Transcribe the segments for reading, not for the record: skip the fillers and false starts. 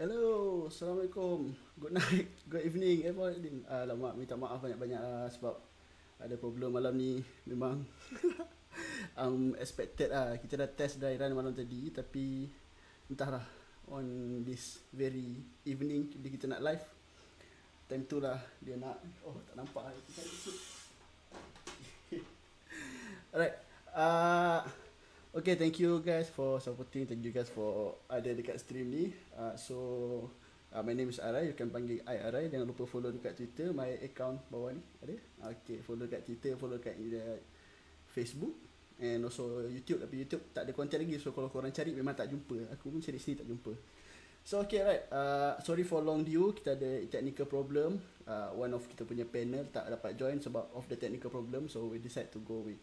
Hello, Assalamualaikum. Good night, good evening everyone. Alamak, minta maaf banyak-banyak lah sebab ada problem malam ni. Memang expected lah. Kita dah test dry run malam tadi, tapi entahlah, on this very evening bila kita nak live, time tu lah dia nak. Oh, tak nampak lah. Alright. Okay, thank you guys for supporting. Thank you guys for ada dekat stream ni. My name is Ari. You can panggil I Ari. Jangan lupa follow dekat Twitter. My account bawah ni ada. Okay, follow dekat Twitter, follow dekat Facebook. And also YouTube. Tapi YouTube tak ada konten lagi. So kalau korang cari memang tak jumpa. Aku pun cari sini tak jumpa. So okay, right. Sorry for long due. Kita ada technical problem. One of kita punya panel tak dapat join sebab of the technical problem. So we decide to go with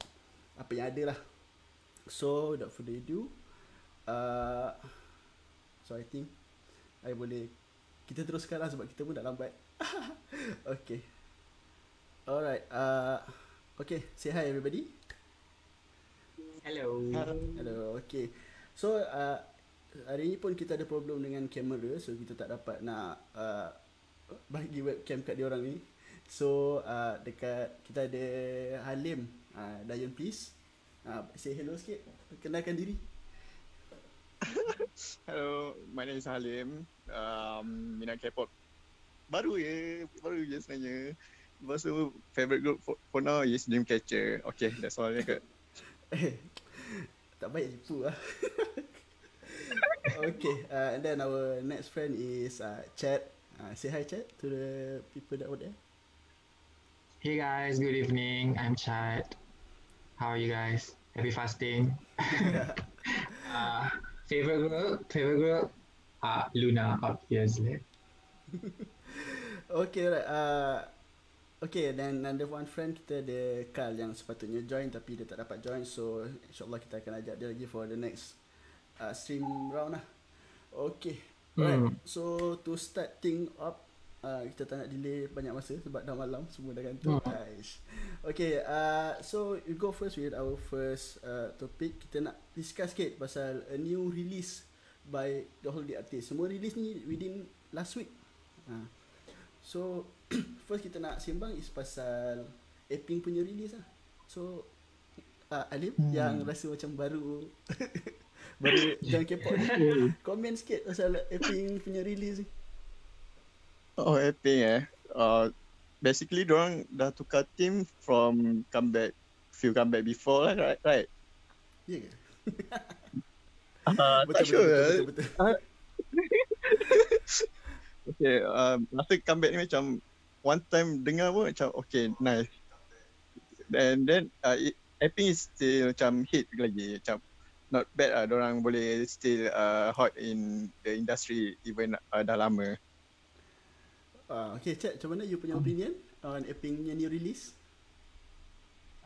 apa yang ada lah. So, without further ado, so I think I boleh, kita teruskan lah sebab kita pun dah lambat. Okay. Alright, okay, say hi everybody. Hello. Hello, okay. So, hari ni pun kita ada problem dengan kamera. So, kita tak dapat nak bagi webcam kat diorang ni. So, dekat, kita ada Halim, Dian please. Say hello sikit, kenalkan diri. Hello, my name is Halim. Minat K-pop. Baru je sebenarnya. So, favorite group for now is Dreamcatcher. Okay, that's all. Tak baik tipu lah. Okay, and then our next friend is Chat. Say hi Chat to the people that out there. Hey guys, good evening. I'm Chat. How are you guys? Happy fasting. Favorite group, LOONA, obviously. Okay, right. Okay, then another one friend kita ada Carl yang sepatutnya join tapi dia tak dapat join, so insyaAllah kita akan ajak dia lagi for the next stream round lah. Okay, right. So to start thing up, kita tak nak delay banyak masa sebab dah malam, semua dah gantuk guys. Okay, so we go first with our first topic. Kita nak discuss sikit pasal a new release by the holiday artist. Semua release ni within last week. So first kita nak sembang is pasal Apink punya release lah. So Alim yang rasa macam baru jangan K-pop ni, comment sikit pasal Apink punya release ni. Oh, Apink basically diorang dah tukar team from comeback, few comeback before lah, right? Ya ke? Tak sure. Betul. Okay, after comeback ni macam one time dengar pun macam okay, nice. And then Apink is still macam hit lagi, macam not bad lah, diorang boleh still hot in the industry even dah lama. Okay, Chat, macam mana you punya opinion on Apink yang new release?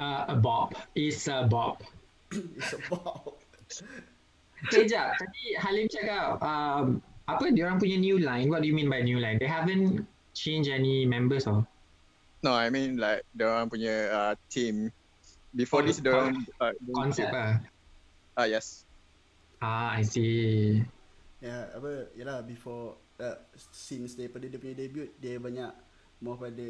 A bop. It's a bop. It's a bop. Sekejap, tadi Halim cakap, apa diorang punya new line? What do you mean by new line? They haven't changed any members or? No, I mean like diorang punya team. Before this, diorang... concept lah? Yes. I see. Ya, yelah before... since daripada dia punya debut, dia banyak more pada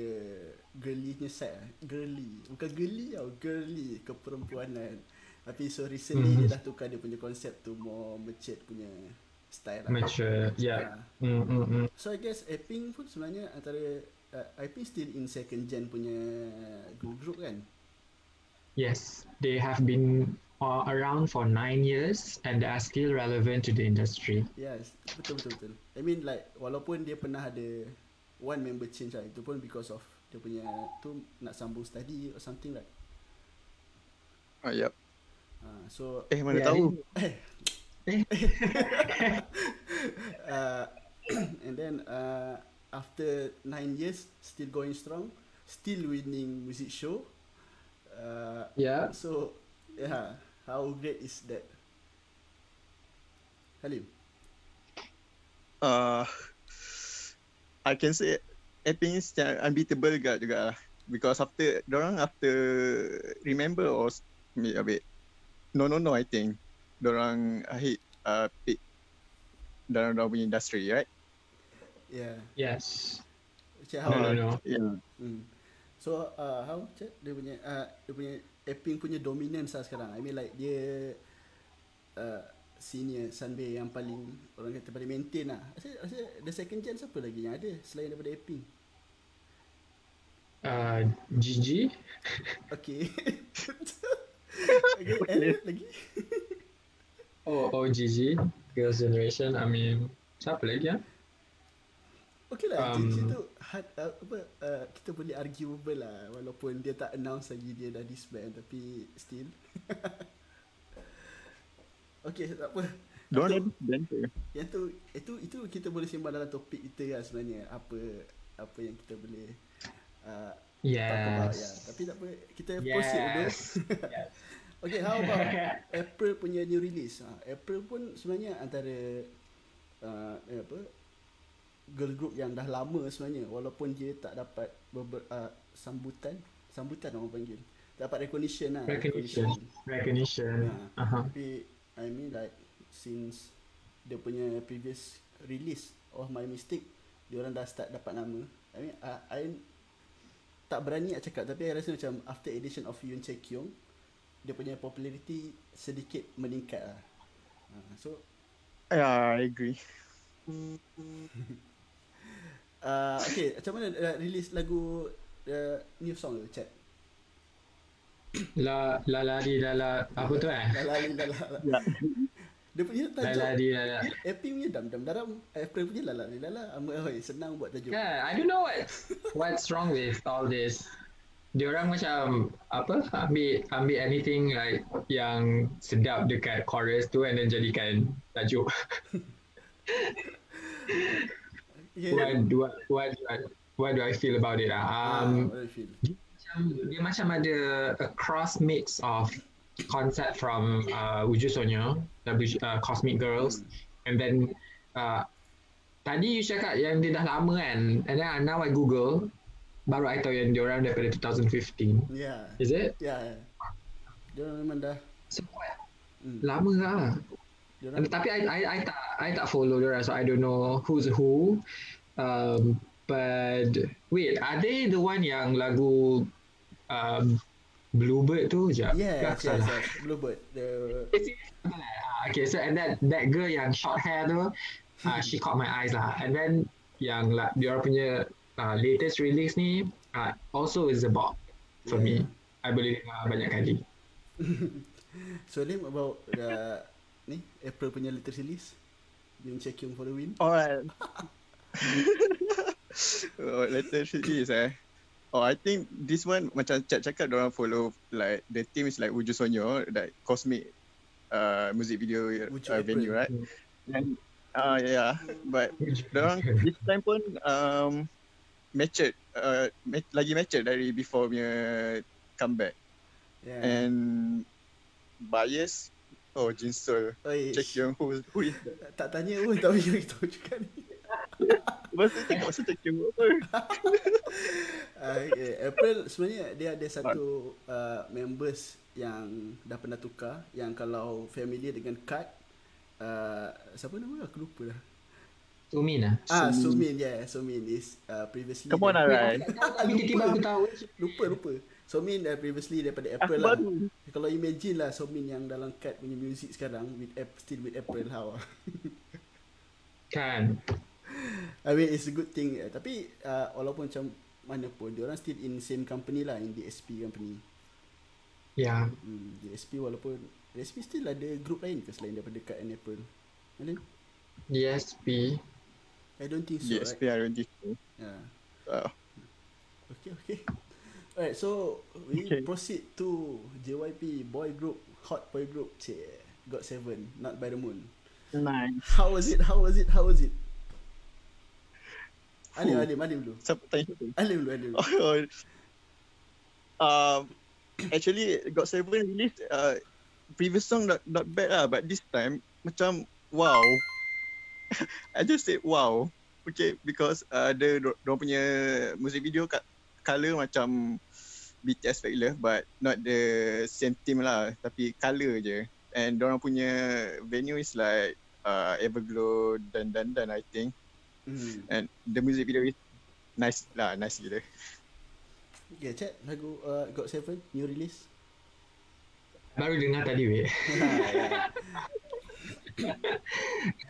girly-nya set lah. Girly, bukan girly tau, girly, keperempuanan. Tapi so recently dia dah tukar dia punya konsep tu more mature punya style lah. Mature, yeah. So I guess Apink pun sebenarnya antara Apink still in second gen punya group kan? Yes, they have been around for 9 years and they are still relevant to the industry. Yes, betul. I mean like walaupun dia pernah ada one member change lah, itu pun because of dia punya tu nak sambung study or something like. Yep. So mana tahu. And then after 9 years still going strong, still winning music show. Yeah. So yeah. How great is that, Halim? I can say Apink is unbeatable juga lah. Because after remember or a bit. No, I think dorang hit peak dalam dorang punya industry, right? Yeah. Yes. Cik, how? No. Yeah. Hmm. So how cik dia punya Apink punya dominance lah sekarang. I mean like dia senior Sunbei yang paling orang kata paling maintain lah. Rasa the second gen siapa lagi yang ada selain daripada Apink? Gigi. Okay. Okay, Aaron lagi. Oh, Gigi, Girls' Generation. I mean, siapa lagi ya? Okay lah, Gigi tu hard, kita boleh arguable lah. Walaupun dia tak announce lagi dia dah disband, tapi still. Okay, tak apa. Itu kita boleh sembang dalam topik kita lah sebenarnya. Apa yang kita boleh yes. Ya. Tapi tak apa, kita post it dulu. Yes. Okay, how about April punya new release? April pun sebenarnya antara girl group yang dah lama sebenarnya, walaupun dia tak dapat sambutan orang panggil. Tak dapat recognition. Uh-huh. Tapi I mean like since dia punya previous release of My Mistake, dia orang dah start dapat nama. I mean I tak berani nak cakap, tapi I rasa macam after edition of Yoon Chae-kyung, dia punya popularity sedikit meningkat lah. So yeah, I agree. Okay, macam mana release lagu new song tu, chat? La lari la apa tu eh? La. Dia punya tajuk la. Apple punya dam, April punya la. Oi, senang buat tajuk. Yeah, I don't know what's wrong with all this. Diorang macam ambil anything like yang sedap dekat chorus tu and then jadikan tajuk. Yeah. What do I feel about it? Dia macam ada a cross mix of concept from Uju Sonyo, Cosmic Girls, and then tadi you cakap yang dia dah lama kan, and then now I google, baru I tahu yang diorang daripada 2015. Yeah. Is it? Yeah. Diorang memang dah lama lah. Tapi I tak follow diorang, so I don't know who's who. But wait, are they the one yang lagu Bluebird tu je? Yeah, Bluebird. Okay, so and that girl yang short hair tu, she caught my eyes lah. And then yang diorang punya latest release ni also is a bop for me. I boleh dengar banyak kali. So Lim, about ni April punya latest release, Yoon Chae-kyung for the win. Alright. Latest release I think this one macam cakap diorang follow like the team is like Uju Sonyo, like Cosmic music video venue, right? And but diorang this time pun matched dari before punya comeback. Yeah. And bias Jinsoul, check yang who is that? Tak tanya pun tapi kita tahu juga ni. Masa tengok April sebenarnya dia ada satu members yang dah pernah tukar, yang kalau familiar dengan Kat, siapa nama aku lupa dah. Sumin lah. Sumin, yeah. Sumin is previously. Come on Arai. Lupa. Sumin previously daripada April lah. Kalau imagine lah Sumin yang dalam Kat punya music sekarang still with April how. Kan. I mean it's a good thing. Tapi walaupun macam mana pun, diorang still in same company lah, in DSP company. Yeah. DSP walaupun DSP still ada group lain ke selain daripada Kat and April? Alim? DSP. I don't think so. DSP, right? I don't think so. Yeah. Okay. Alright, so we proceed to JYP boy group, hot boy group, GOT7, Not By The Moon. Nice. How was it? Alim dulu. Siapa tanya? Alim dulu. Actually GOT7 release previous song not bad lah, but this time macam wow. I just said wow. Okay, because dorang punya music video kat color macam BTS Fake Love, but not the same team lah, tapi color je. And dorang punya venue is like Everglow dan I think. And the music video is nice lah, nice gila. Okay, check lagu GOT7 new release. Baru dengar tadi weh.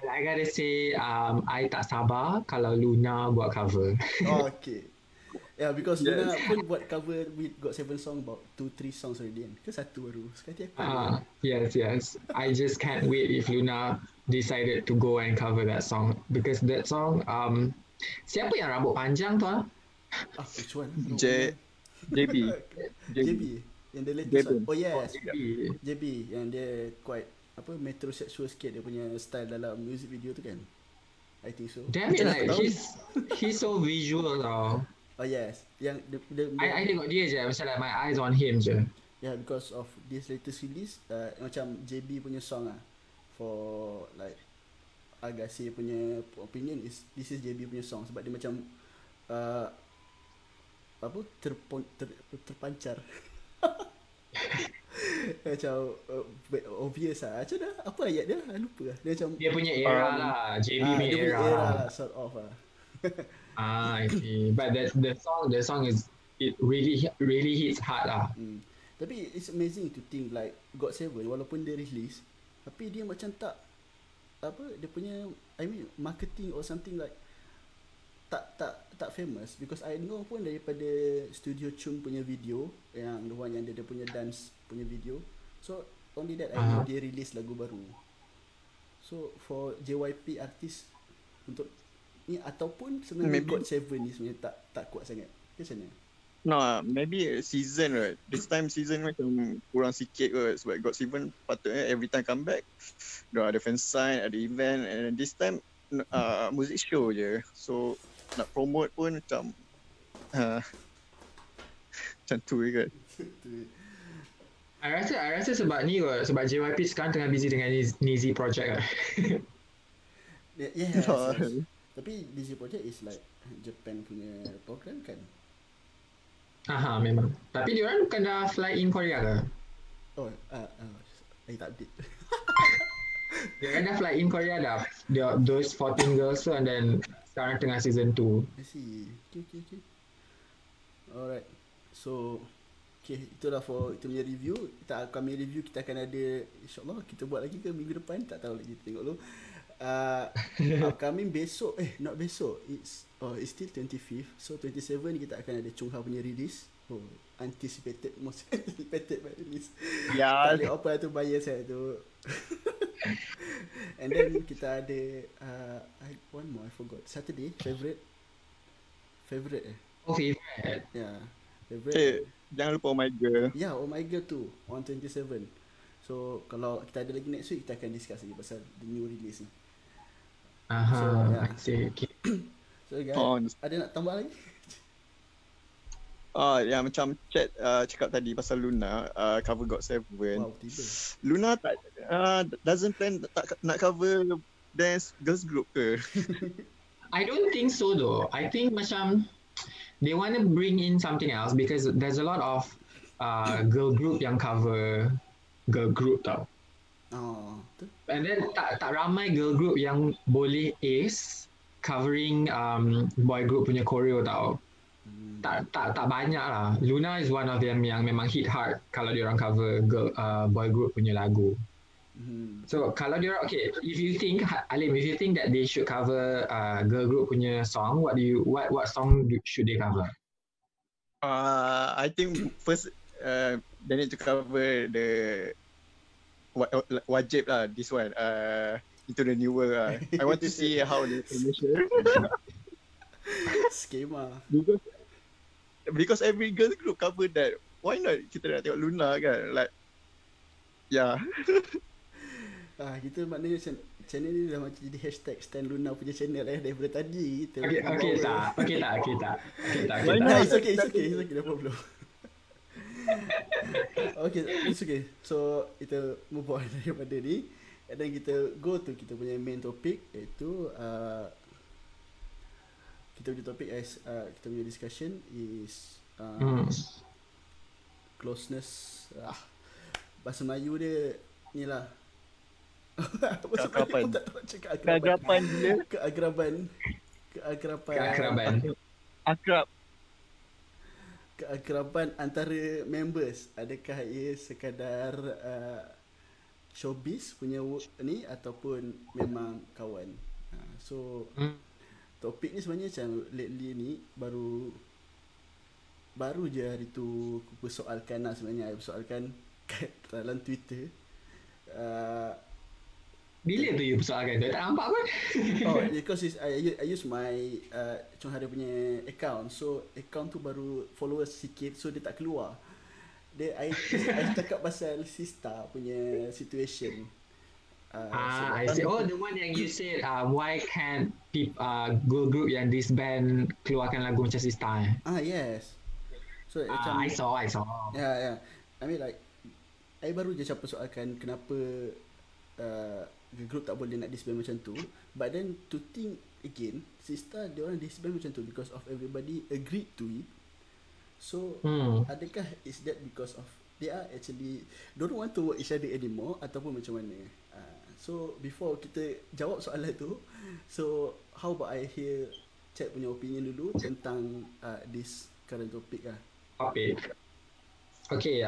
I gotta say, I tak sabar kalau LOONA buat cover. Oh, okay. Yeah, because yes. LOONA pun buat cover with GOT7 song about 2-3 songs already kan? Ke satu baru? Sekali aku. Yes. I just can't wait if LOONA decided to go and cover that song. Because that song, siapa yang rambut panjang tu ah? Which one? No. JB. Yang the latest one. Oh yes, JB. Yang dia quite apa metrosexual sikit dia punya style dalam music video tu kan. I think so. Damn it, like he's so visual tau. Oh yes. Yang I tengok dia je, macam like my eyes on him je. Yeah, because of this latest release, macam JB punya song for like Agassi punya opinion is this is JB punya song sebab dia macam apa terpancar. Macam obvious lah. Macam dah, apa ayat dia? Lupa lah. Dia macam dia punya era lah. JB punya era lah, sort of lah. I see. But the song is, it really hits hard lah. Tapi it's amazing to think like GOT7 walaupun dia release, tapi dia macam tak, apa dia punya, I mean marketing or something like tak famous, because I know pun daripada studio Chung punya video yang the one yang dia punya dance punya video, so only that I know dia release lagu baru. So for JYP artist untuk ni ataupun sebenarnya GOT7 ni sebenarnya tak kuat sangat ke sana. No, maybe season right. This time season macam kurang sikit kot sebab GOT7 patutnya every time come back ada fan sign, ada event, and this time music show je. So nak promote pun macam macam tu je kan. I rasa sebab ni kot, sebab JYP sekarang tengah busy dengan Nizi Project lah. Yes. Tapi Nizi Project is like Japan punya program kan? Aha, memang. Tapi diorang bukan dah fly in Korea ke? Oh, I tak update. Diorang dah fly in Korea dah. Those 14 girls tu, and then sekarang tengah season 2. I see. Okay. Alright. So, okay, itulah for kita punya review. Kami review, kita akan ada, insyaAllah kita buat lagi ke minggu depan? Tak tahu lagi, tengok dulu. Upcoming besok, not besok. It's still 25th. So, 27 kita akan ada Chungha punya release. Oh, anticipated, most anticipated by release. Ya. Tak ada apa tu bias saya tu. And then kita ada one more, I forgot. Saturday, favorite. Oh, favorite. Yeah, favorite. Hey, jangan lupa Oh My Girl. Yeah, Oh My Girl tu on 27. So kalau kita ada lagi next week kita akan discuss lagi pasal the new release ni. So, yeah. Okay. So guys, ada nak tambah lagi? Yang macam chat cakap tadi pasal LOONA cover GOT7. Wow, tiba. LOONA tak doesn't plan tak nak cover dance girls group ke? I don't think so though. I think macam they want to bring in something else because there's a lot of girl group yang cover girl group tau. Oh, betul. And then tak ramai girl group yang boleh ace covering boy group punya choreo tau. Tak banyak lah. LOONA is one of them yang memang hit hard kalau diorang cover boy group punya lagu. So kalau diorang, okay, if you think that they should cover girl group punya song, what song should they cover? I think first they need to cover the wajib lah, this one, Into the New World lah. I want to see how they finish it. Skema. Because every girl group cover that. Why not kita nak tengok LOONA kan? Like, yeah. Kita maknanya channel ni dah macam jadi hashtag stand LOONA punya channel daripada tadi. Okay, tak. It's okay, no problem. Okay, it's okay. So, kita move on daripada ni. And then kita go to kita punya main topic, iaitu kita punya topik as kita punya discussion is closeness. Bahasa Melayu dia ni lah. Keagrapan. Keagraban. keakraban. Keakraban. Akrab. Keakraban antara members, adakah ia sekadar showbiz punya ni ataupun memang kawan? So topik ni sebenarnya macam lately ni baru je hari tu aku persoalkan lah sebenarnya. Aku persoalkan kat dalam Twitter. Bila tu you persoalkan tu? Tak nampak pun. Oh, because I use my Chungha punya account. So account tu baru followers sikit, so dia tak keluar. Dia I cakap pasal Sista punya situation. I see. Oh, the one yang you said why can't girl group yang disband keluarkan lagu macam Sista eh? Ah, yes. So macam I saw. Yeah. I mean like I baru je siapa soalkan kenapa group tak boleh nak disband macam tu, but then to think again, Sista dia orang disband macam tu because of everybody agreed to it. So adakah is that because of they are actually don't want to work each other anymore ataupun macam mana? So before kita jawab soalan tu, so how about I hear chat punya opinion dulu tentang this current topic lah. Okay,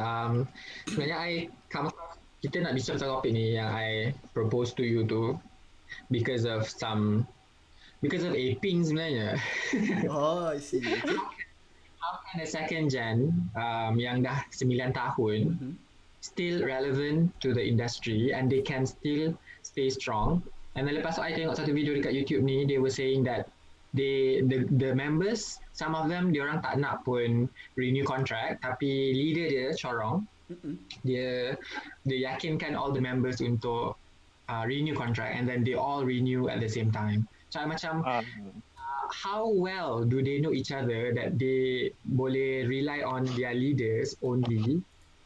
sebenarnya I come across kita nak bincang tentang topik ni yang I propose to you tu because of Apink sebenarnya. Oh, I see. How can a second gen yang dah 9 tahun still relevant to the industry and they can still stay strong? And then lepas tu I tengok satu video dekat YouTube ni, they were saying that the members, some of them diorang tak nak pun renew contract, tapi leader dia corong. Dia yakinkan all the members untuk renew contract and then they all renew at the same time. So macam how well do they know each other that they boleh rely on their leaders only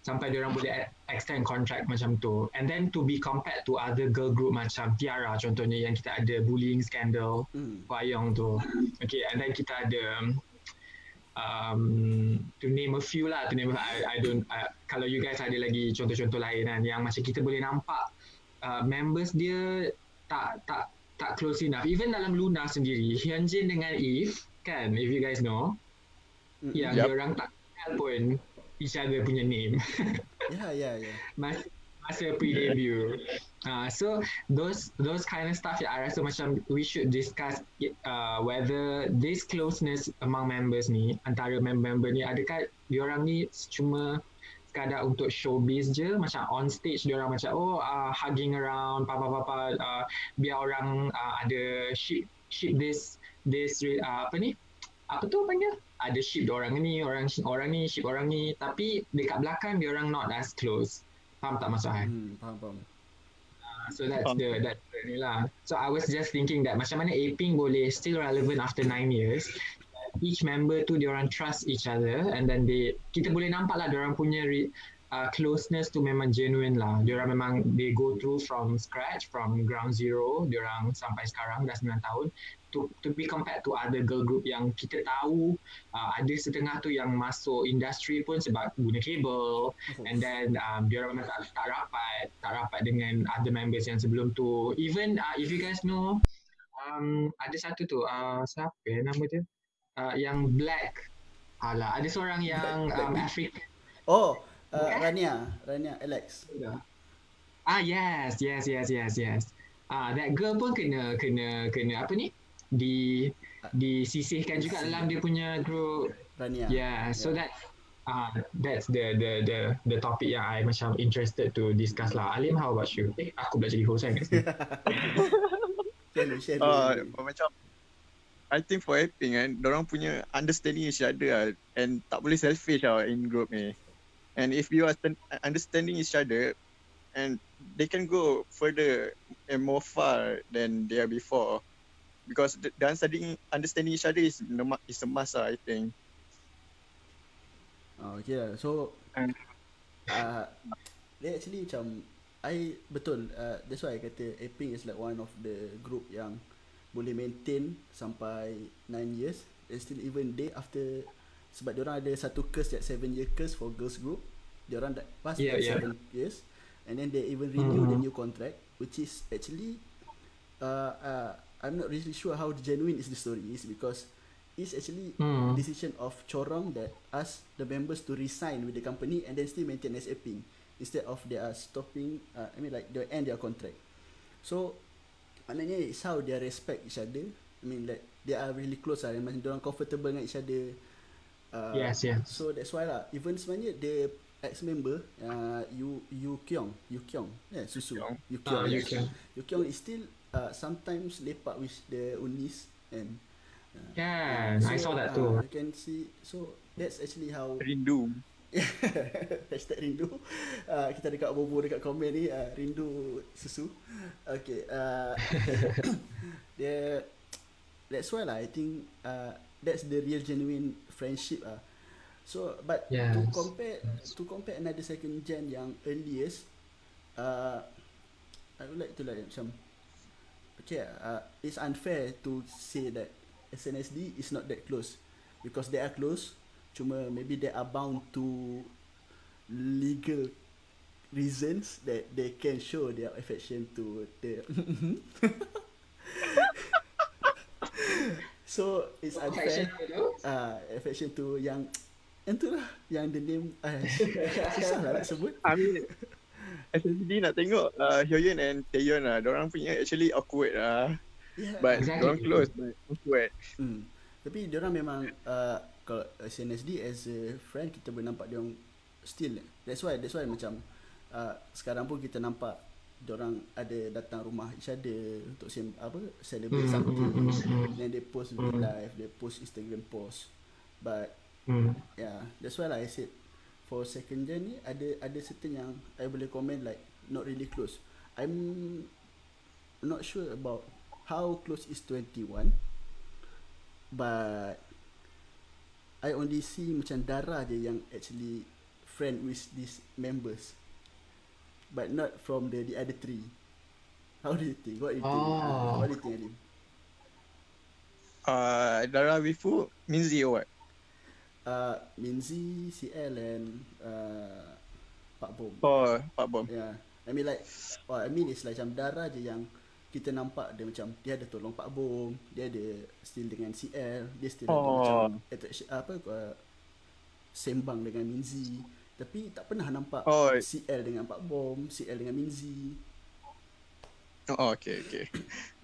sampai diorang boleh extend contract macam tu? And then to be compared to other girl group macam Tiara contohnya yang kita ada bullying scandal wayang tu. Okay, and then kita ada to name a few, I don't kalau you guys ada lagi contoh-contoh lain kan yang macam kita boleh nampak members dia tak close enough. Even dalam LOONA sendiri, Hyunjin dengan Yves kan, if you guys know, yang diorang tak kenal pun each other punya name. Yeah. Masa pre-debut. So those kind of stuff yang I rasa macam we should discuss whether this closeness among members ni, antara member-member ni, adakah diorang ni cuma sekadar untuk showbiz je, macam on stage diorang macam hugging around biar orang ada ship this ada ship orang ni ship orang ni, tapi dekat belakang diorang not as close. Faham tak maksud saya? Faham. So that's the ni lah. So I was just thinking that macam mana Apink boleh still relevant after 9 years. Each member tu diorang trust each other and then kita boleh nampak lah diorang punya closeness tu memang genuine lah. Diorang memang they go through from scratch, from ground zero, diorang sampai sekarang dah 9 tahun. To be compared to other girl group yang kita tahu ada setengah tu yang masuk industri pun sebab guna kabel, and then diorang memang tak rapat dengan other members yang sebelum tu. Even if you guys know, ada satu tu siapa nama dia yang black, ada seorang yang African. Rania Alex. Yes. That girl pun kena disisihkan juga dalam dia punya group. Rania. Yeah, so that's the topic yang I macam interested to discuss lah. Alim, how about you? Aku belajar di host kan kat sini. Macam I think for Apink kan, diorang punya understanding each other lah, and tak boleh selfish lah in group ni. And if you are understanding each other, and they can go further and more far than they are before, because the understanding each other is a must lah, I think. Okay lah, so they actually macam I betul, that's why I kata Apink is like one of the group yang boleh maintain sampai 9 years and still even day after, sebab diorang ada satu curse, 7-year curse for girls group. Diorang dah pass 7 years and then they even renew the new contract, which is actually I'm not really sure how genuine is the story is, because it's actually a decision of Chorong that asked the members to resign with the company and then still maintain as Apink, instead of they are stopping, I mean like they end their contract. So maknanya it's how they respect each other. I mean like they are really close lah, macam diorang comfortable dengan each other. Yes. So that's why lah, even sebenarnya the ex-member Yu Kyung, yeah, Susu Yu Kyung is still sometimes lepak with the Unis and so, I saw that too. You can see, so that's actually how rindu. Hashtag rindu. Kita dekat bobo dekat komen ni, rindu susu. Okay. Yeah, that's why lah, I think that's the real genuine friendship lah. So but to compare another second gen yang earliest, I would like to like macam okay, it's unfair to say that SNSD is not that close, because they are close. Cuma maybe they are bound to legal reasons that they can show their affection to the so it's unfair. Affection to yang entahlah yang the name susah lah nak sebut. I mean SNSD nak tengok Hyoyeon and Taeyeon lah, diorang punya actually awkward lah. Yeah, but exactly. Diorang close but awkward. Tapi diorang memang kalau SNSD as a friend, kita boleh nampak diorang still. That's why macam sekarang pun kita nampak diorang ada datang rumah each other untuk celebrate something. Then they post video live, they post Instagram post. But yeah, that's why lah I said for second gen ni ada certain yang I boleh comment like not really close. I'm not sure about how close is 21, but I only see macam Dara je yang actually friend with these members, but not from the other three. How do you think? What do you think, Halim? Dara before Minzy or what? Minzy, CL and Park Bom. Oh, Park Bom. Yeah, I mean like, it's like macam Dara je yang kita nampak dia macam dia ada tolong Pak Bom, dia ada still dengan CL, dia still ada macam sembang dengan Minzy, tapi tak pernah nampak CL dengan Pak Bom, CL dengan Minzy. Oh okay.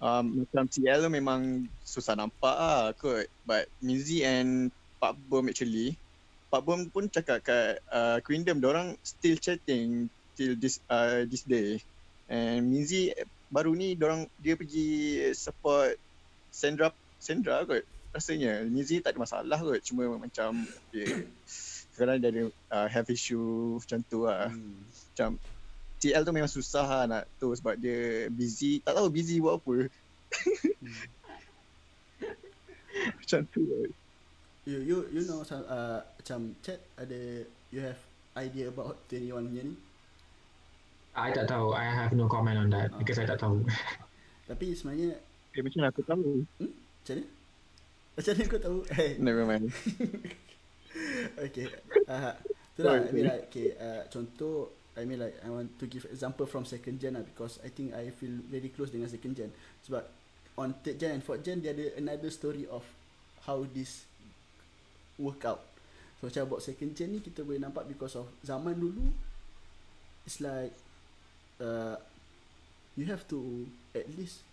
Macam CL tu memang susah nampak ah kot, but Minzy and Pak Bom actually, Pak Bom pun cakap kat Queendom diorang still chatting till this day, and Minzy baru ni dia pergi support Sandra kot rasanya. Nizi tak ada masalah kot, cuma macam kadang-kadang dia ada have issue macam tu lah. Macam CL tu memang susah lah nak tu, sebab dia busy, tak tahu busy buat apa. Macam tu kot. You know macam chat ada, you have idea about 21 punya ni? I tak tahu. I have no comment on that because I tak tahu. Tapi sebenarnya macam mana aku tahu? Macam mana? Macam mana aku tahu? Hey. Never mind. Okay. Itulah. I mean like, okay, contoh, I mean like I want to give example from second gen lah, because I think I feel very close dengan second gen. Sebab on third gen and fourth gen dia ada another story of how this work out. So macam about second gen ni kita boleh nampak because of zaman dulu it's like you have to at least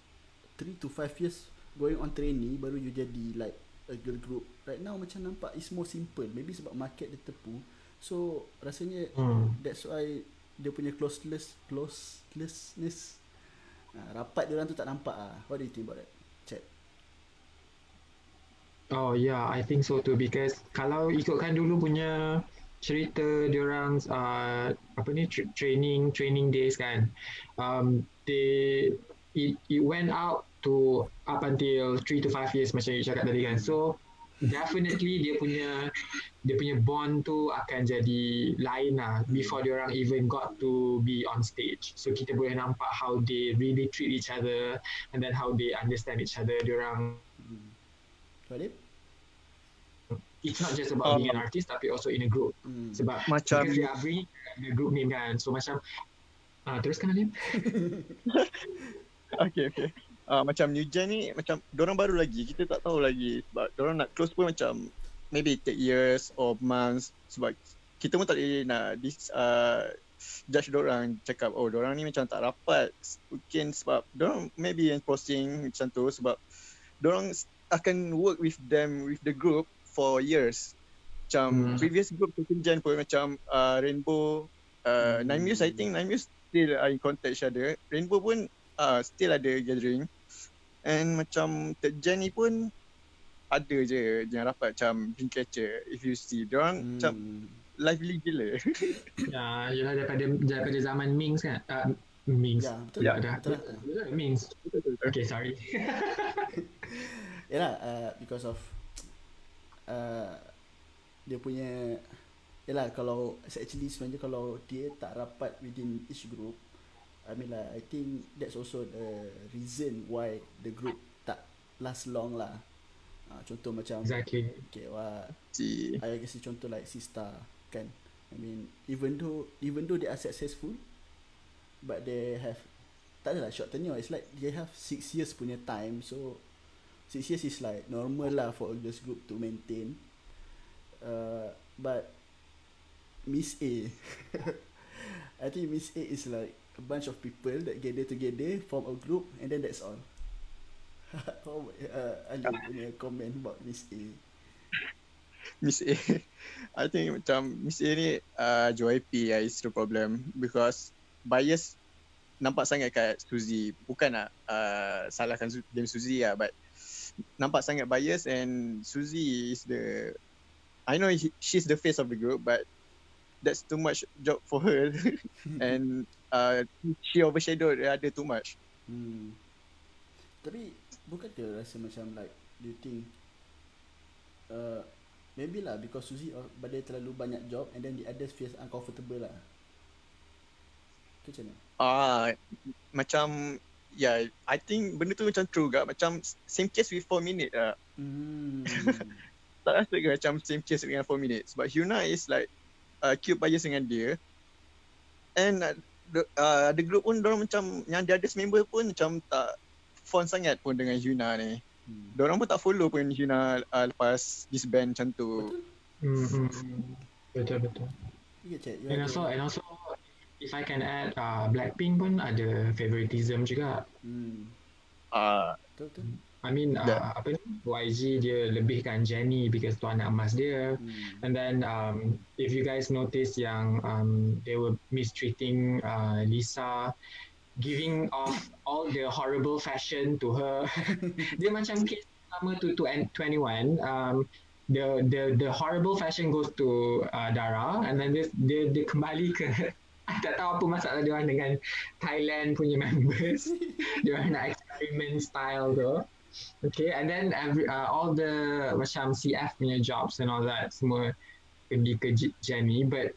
3 to 5 years going on trainee baru you jadi like a girl group. Right now macam nampak it's more simple, maybe sebab market dia tepu. So rasanya that's why dia punya closelessness rapat dia orang tu tak nampak ah. What do you think about that, chat? Oh yeah, I think so too, because kalau ikutkan dulu punya cerita diorang training days kan, it went out to up until 3 to 5 years macam you cakap tadi kan. So definitely dia punya bond tu akan jadi lain lah before diorang even got to be on stage. So kita boleh nampak how they really treat each other and then how they understand each other. Diorang it's not just about being an artist tapi also in a group. Sebab macam because they are bringing the group name kan, so macam teruskan Halim. Okay macam New Gen ni macam diorang baru lagi, kita tak tahu lagi sebab diorang nak close pun macam maybe take years or months sebab kita pun tak boleh nak judge diorang cakap oh diorang ni macam tak rapat, mungkin sebab diorang maybe yang posting macam tu sebab diorang akan work with them with the group for years macam previous group second gen pun macam Rainbow, Nine Muse, I think Nine Muse still in contact each other, Rainbow pun still ada gathering and macam third gen ni pun ada je yang rapat macam Dreamcatcher, if you see diorang macam lively gila. Ya, ialah daripada zaman Minks kan? Minks. Ya, betul. Ya, betul. Minks. Okay, sorry. Yalah, because of dia punya, yalah kalau actually sebenarnya kalau dia tak rapat within each group, I mean lah, I think that's also the reason why the group tak last long lah. Contoh macam exactly. Okay, wah. I kasi contoh like Sista kan, I mean even though they are successful but they have tak adalah short tenure, it's like they have 6 years punya time, so 6 years is like normal lah for a girls group to maintain, but Miss A I think Miss A is like a bunch of people that gather together form a group and then that's all. Alim punya comment about Miss A. Miss A, I think macam Miss A ni JYP is the problem because bias nampak sangat kat Suzie. Bukan nak salahkan game Suzie lah, but nampak sangat bias and Suzie is the, I know she's the face of the group but that's too much job for her and she overshadowed the other too much. Tapi bukan dia rasa macam like, do you think maybe lah because Suzie dia terlalu banyak job and then the others feel uncomfortable lah. Itu macam mana? Macam yeah, I think benda tu macam true gak, macam same case with 4 minutes lah. Tak rasa ke macam same case dengan 4 minutes sebab Hyuna is like cute bias dengan dia and the group pun diorang macam yang the others member pun macam tak fond sangat pun dengan Hyuna ni. Diorang pun tak follow pun Hyuna lepas disband macam tu. Betul. And also if I can add, Blackpink pun ada favoritism juga. Betul. I mean apa ni, YG dia lebihkan Jennie because tu anak emas dia. And then if you guys notice yang they were mistreating Lisa, giving off all the horrible fashion to her. Dia macam case sama to 21. The horrible fashion goes to Dara and then dia kembali ke tak tahu apa masalah dia orang dengan Thailand punya members. Dia orang nak experiment style tu. Okay, and then all the macam CF punya jobs and all that semua pergi ke Jennie, but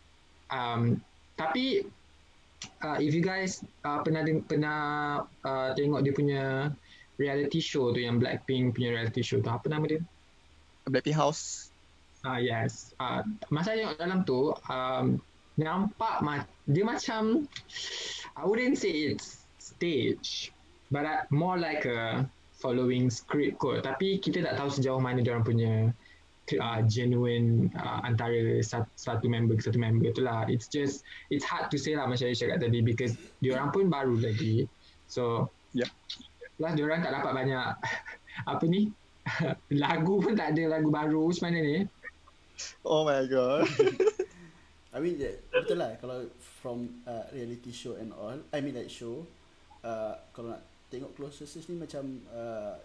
tapi if you guys pernah tengok dia punya reality show tu, yang Blackpink punya reality show tu, apa nama dia? Blackpink House. Yes. Masa tengok dalam tu, nampak dia macam, I wouldn't say it's stage, but more like a following script kot. Tapi kita tak tahu sejauh mana diorang punya genuine antara satu member ke satu member tu lah. It's hard to say lah macam saya cakap tadi because diorang pun baru lagi. So yeah. Plus diorang tak dapat banyak apa ni, lagu pun tak ada lagu baru sebenarnya ni. Oh my god. I mean betul lah kalau from reality show and all, I mean that show, kalau nak tengok close research ni macam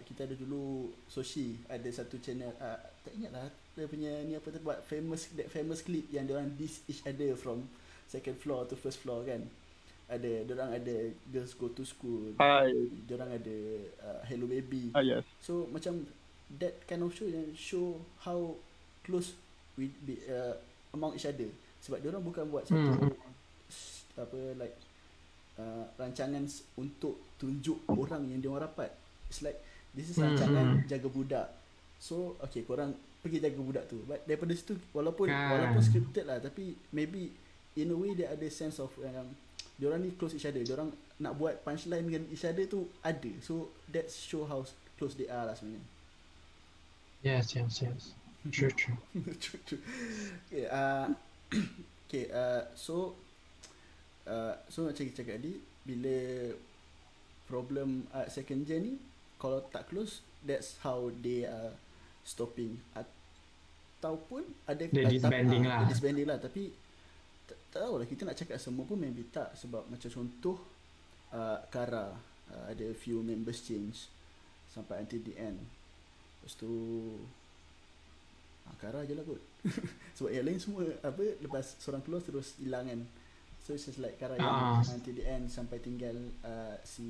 kita ada dulu Soshi, ada satu channel tak ingat lah dia punya ni apa tu, buat famous clip yang diorang diss each other from second floor to first floor kan. Ada diorang ada Girls Go To School, diorang ada Hello Baby. Yes. So macam that kind of show yang show how close we be among each other sebab diorang bukan buat satu apa like rancangan untuk tunjuk orang yang diorang rapat. It's like this is rancangan jaga budak. So okay, korang pergi jaga budak tu. But daripada situ walaupun scripted lah, tapi maybe in a way dia ada sense of yang diorang ni close each other, diorang nak buat punchline dengan each other tu ada. So that show how close they are lah sebenarnya. Yes. True. Okay, so macam kita cakap tadi, bila problem second gen ni kalau tak close, that's how they are stopping ataupun ada disbanding lah. Tapi tak tahu lah, kita nak cakap semua pun maybe tak, sebab macam contoh Kara ada few members change sampai until the end. Lepas tu Kara je lah kot. Sebab yang lain semua apa, lepas seorang keluar terus hilang kan. So it's just like Kara yang until the end sampai tinggal si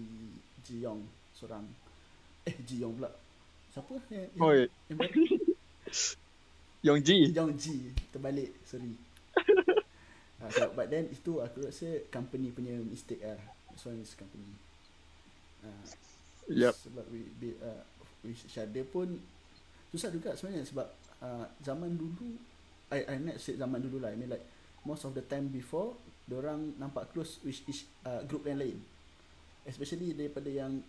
Ji-Yong seorang. Ji-Yong pula. Siapa? Yong Ji. Terbalik, sorry. So, but then itu aku rasa company punya mistake lah. This one is company. Yep. Sebab we shadow pun susah juga sebenarnya, sebab zaman dulu I not say zaman dulu lah, I mean like most of the time before diorang nampak close with each group yang lain, especially daripada yang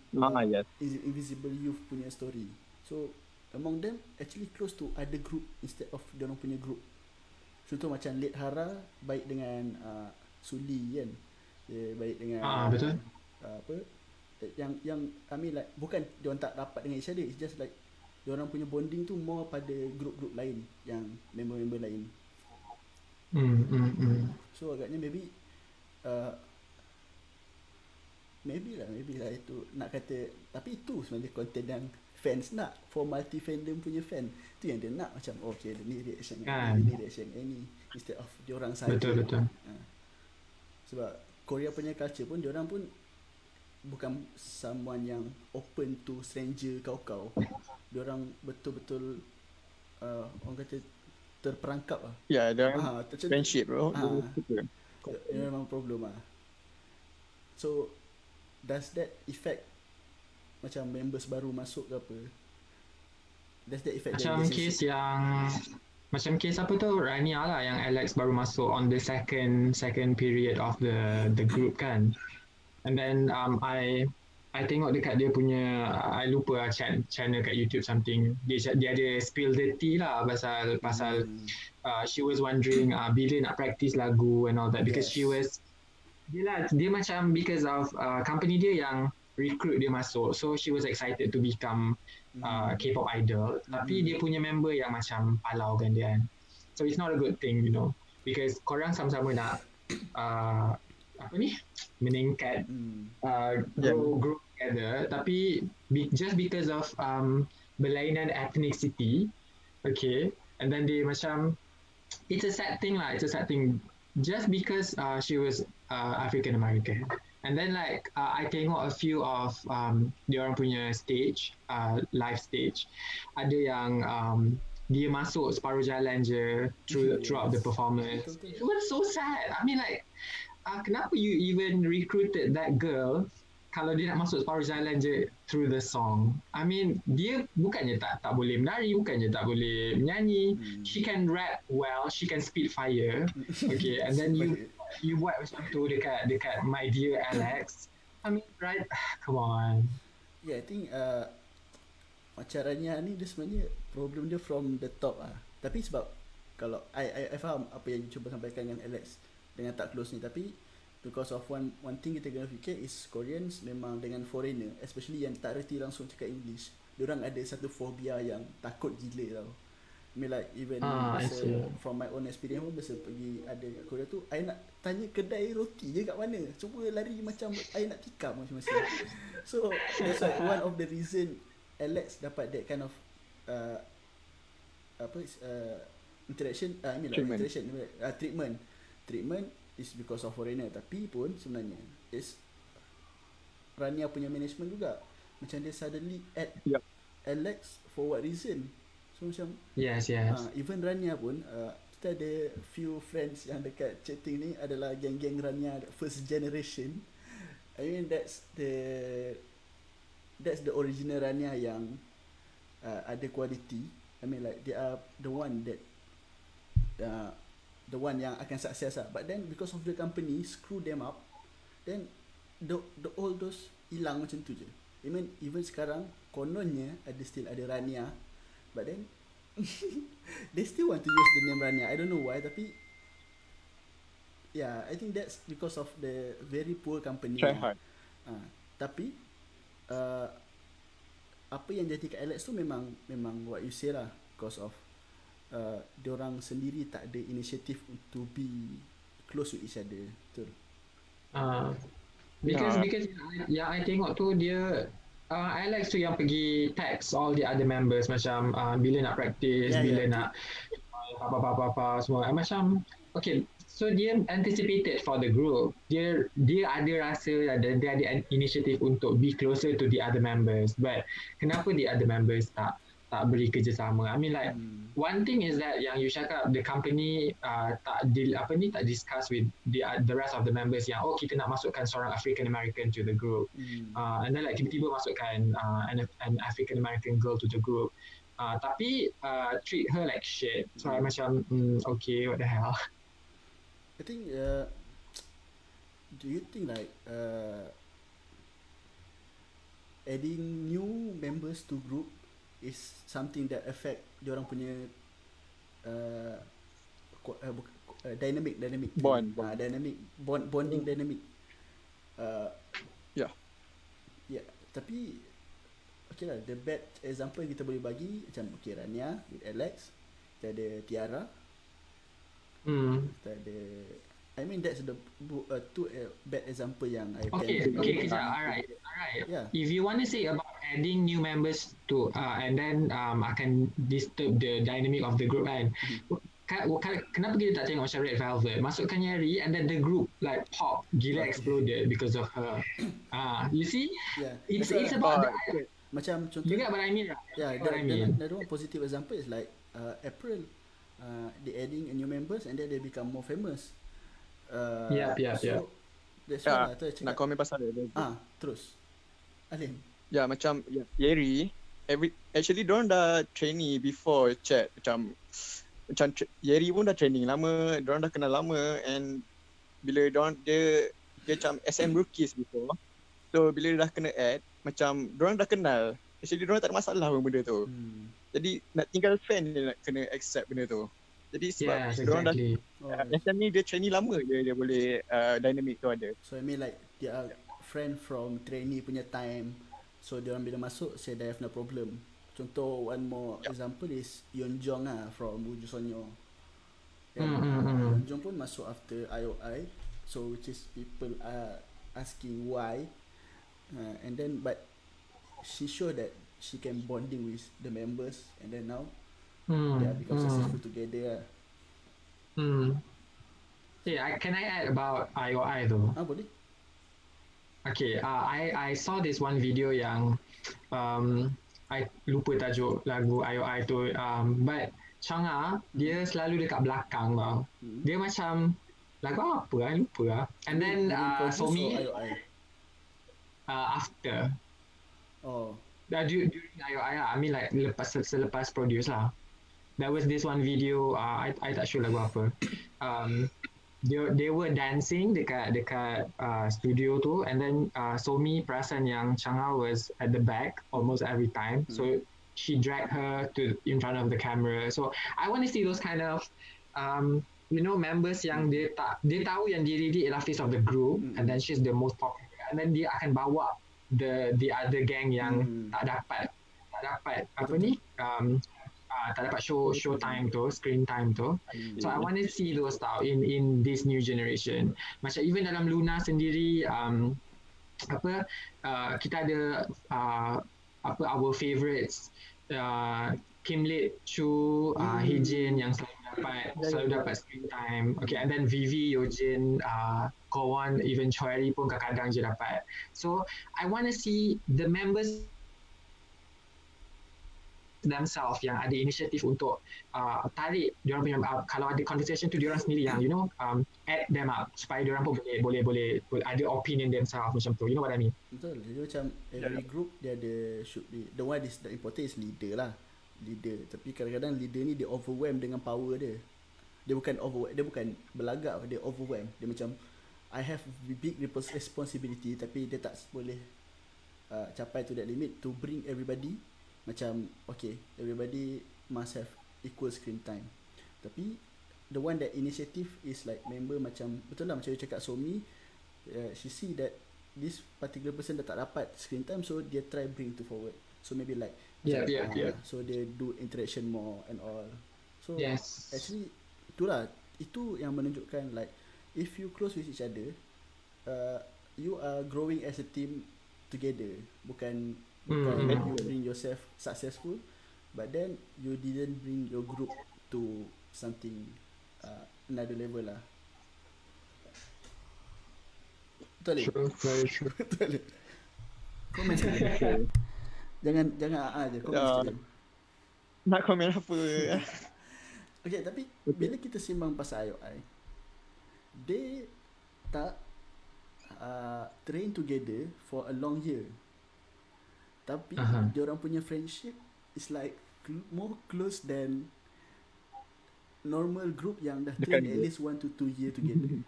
Invisible Youth punya story. So among them actually close to other group instead of diorang punya group. Contoh macam Late Hara baik dengan Suli kan, dia baik dengan betul apa yang kami like, bukan diorang tak rapat dengan each other, it's just like diorang punya bonding tu more pada grup-grup lain yang member-member lain. So agaknya maybe lah itu nak kata, tapi itu sebenarnya content yang fans nak, for multi fandom punya fan tu yang dia nak, macam okay ni reaction ni reaction ni instead of diorang saja. Betul. Sebab Korea punya culture pun diorang pun bukan someone yang open to stranger kau-kau. Diorang betul-betul orang kata terperangkap lah. Ya, diorang friendship bro. Dia memang problem lah. So, does that affect macam members baru masuk ke apa? Does that affect macam case yang macam case apa tu, Rania lah yang Alex baru masuk on the second period of the group kan. And then I tengok dekat dia punya, I lupa channel kat YouTube something, dia ada spill the tea lah pasal she was wondering bila nak practice lagu and all that, because she was dia macam because of company dia yang recruit dia masuk, so she was excited to become K-pop idol, tapi dia punya member yang macam palau kan dia, so it's not a good thing, you know, because korang sama-sama nak apa ni, meningkat, grow together, tapi just because of berlainan ethnicity, okay, and then they macam, it's a sad thing just because she was African American. And then like I tengok a few of diorang punya stage, live stage, ada yang dia masuk separuh jalan je throughout the performance. It was so sad. I mean like kenapa you even recruited that girl kalau dia nak masuk separuh jalan je through the song? I mean, dia bukannya tak boleh menari, bukannya tak boleh menyanyi. She can rap well, she can spit fire. Okay, and then you buat macam tu dekat my dear Alex. I mean, right? Come on. Yeah, I think caranya ni dia sebenarnya problem dia from the top lah. Tapi sebab kalau I faham apa yang cuba sampaikan dengan Alex dengan tak close ni, tapi because of one thing kita kena fikir is Koreans memang dengan foreigner, especially yang tak reti langsung cakap English, diorang ada satu fobia yang takut gila tau. I mean like even from my own experience pun biasa pergi ada kat Korea tu, I nak tanya kedai roti je kat mana, cuba lari macam I nak tikam macam-macam. So that's why one of the reason Alex dapat that kind of interaction, I mean like treatment is because of foreigner. Tapi pun sebenarnya is Rania punya management juga, macam dia suddenly add Alex for what reason, so macam yes. Even Rania pun kita ada few friends yang dekat chatting ni adalah geng-geng Rania first generation. I mean that's the original Rania yang ada quality. I mean like they are the one yang akan sukses lah. But then because of the company screw them up, then the all those hilang macam tu je. I mean even sekarang kononnya ada still ada Rania, but then they still want to use the name Rania. I don't know why, tapi yeah, I think that's because of the very poor company. Try hard. Tapi apa yang jadi kat Alex tu memang what you say lah, because of diorang sendiri tak ada inisiatif to be close with each other. Betul. Because yang I tengok tu dia Alex tu yang pergi text all the other members macam bila nak practice, bila nak apa-apa semua. Macam okay, so dia anticipated for the group. Dia ada rasa dia ada inisiatif untuk be closer to the other members. But kenapa the other members tak beri kerjasama? I mean like one thing is that yang you cakap the company tak discuss with the rest of the members yang kita nak masukkan seorang African American to the group, and then like tiba-tiba masukkan an African American girl to the group, tapi treat her like shit. So I macam okay, what the hell. I think do you think like adding new members to group is something that affect diorang punya dynamic bond. Dynamic bonding dynamic. Yeah, tapi okay lah, the best example kita boleh bagi macam okay, Rania with Alex, kita ada Tiara, kita ada, I mean that's the two bad example yang I can. Okay, alright. Yeah. If you want to say about adding new members to and then akan disturb the dynamic of the group kan. Kenapa kita tak tengok macam Red Velvet masukkan Yeri and then the group like pop gila exploded because of her. You see? Yeah. It's about the, macam contoh. You get what I mean? Right? Yeah, the positive example is like April, they adding a new members and then they become more famous. Yeah. That's why nak komen pasal dia. Terus. Halim. Ya, macam Yeri, actually diorang dah trainee before chat. Macam Yeri pun dah training lama, diorang dah kenal lama, and bila dia macam SM rookies before. So bila dia dah kena add, macam diorang dah kenal. Actually diorang tak ada masalah pun benda tu. Jadi nak tinggal fan dia nak kena accept benda tu. Jadi sebab diorang dah SM ni dia trainee lama je, dia boleh dynamic tu ada. So I mean like they are friend from trainee punya time. So diorang bila masuk, saya dah have no problem. Contoh one more example is Yeonjong from Woo Jusonyo. Yeonjong pun masuk after IOI, so which is people are asking why, and then but she showed that she can bonding with the members, and then now they are become successful together. Yeah, can I add about IOI though? Boleh. Okay, I saw this one video yang I lupa tajuk lagu IOI tu, but Chungha dia selalu dekat belakang tau. Dia macam lagu apa kan, lupa lah. And then Somi after during IOI lah, I mean like selepas Produce lah. There was this one video, I tak sure lagu apa. They were dancing dekat studio tu, and then Somi perasan yang Chungha was at the back almost every time, so she dragged her to in front of the camera. So I want to see those kind of members yang dia tahu yang diri dia ialah face of the group, and then she's the most popular, and then dia akan bawa the other gang yang tak dapat apa ni tak dapat show time tu, screen time tu. So I want to see those tau in this new generation. Macam even dalam LOONA sendiri, kita ada our favourites, Kim Lit, Chu, Hijin yang selalu dapat screen time. Okay, and then Vivi, Yojin, Kawan, even Choeri pun kadang-kadang je dapat. So I want to see the members themselves yang ada inisiatif untuk tarik diorang punya, kalau ada conversation tu diorang sendiri yang add them up supaya diorang pun boleh ada opinion themselves macam tu, you know what I mean? Betul, dia macam every group dia ada should be, the one is the important is leader, tapi kadang-kadang leader ni dia overwhelm dengan power dia bukan overwhelm, dia bukan belagak, dia overwhelm, dia macam I have big responsibility, tapi dia tak boleh capai to that limit to bring everybody macam okay, everybody must have equal screen time. Tapi the one that initiative is like member macam, betul lah macam you cakap Somi, she see that this particular person dah tak dapat screen time, so dia try bring to forward. So maybe like so they do interaction more and all. So yes, actually itulah, itu yang menunjukkan like if you close with each other, you are growing as a team together. Bukan you bring yourself successful, but then you didn't bring your group to something another level lah. Betul. Sure. Betul. Komen sekali. Jangan aja komen sekali. Nak komen apa? Okay, tapi bila kita sembang pasal IOI, they tak train together for a long year. Tapi diorang punya friendship is like more close than normal group yang dah train at least 1 to 2 year together.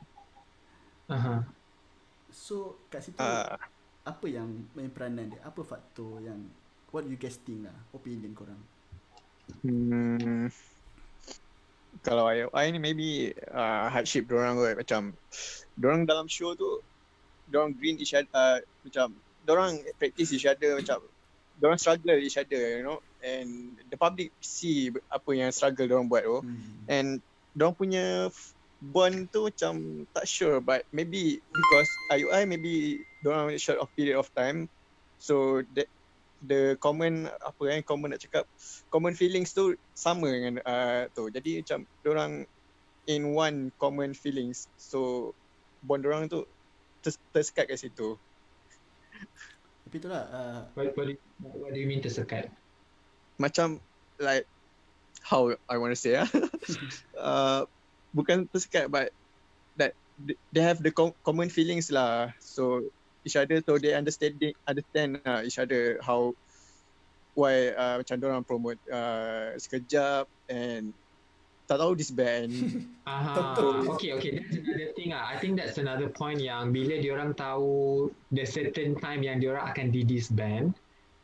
So kat situ apa yang main peranan dia? Apa faktor yang, what you guys think lah, opinion korang? Kalau IOI ni maybe hardship diorang kot. Macam diorang dalam show tu diorang green each other, macam diorang practice each other, macam diorang struggle each other, you know, and the public see apa yang struggle diorang buat tu. And diorang punya bond tu macam tak sure, but maybe because IOI maybe diorang short of period of time, so that the common common feelings tu sama dengan tu. Jadi macam diorang in one common feelings, so bond diorang tu tersekat kat situ. Tapi itulah what do you mean tersekat? Macam like how I want to say bukan tersekat, but that they have the common feelings lah, so each other, so they understand each other, how why macam diorang promote sekejap and tak tahu this band. Okay, that's another thing lah. I think that's another point yang bila diorang tahu the certain time yang diorang akan di disband,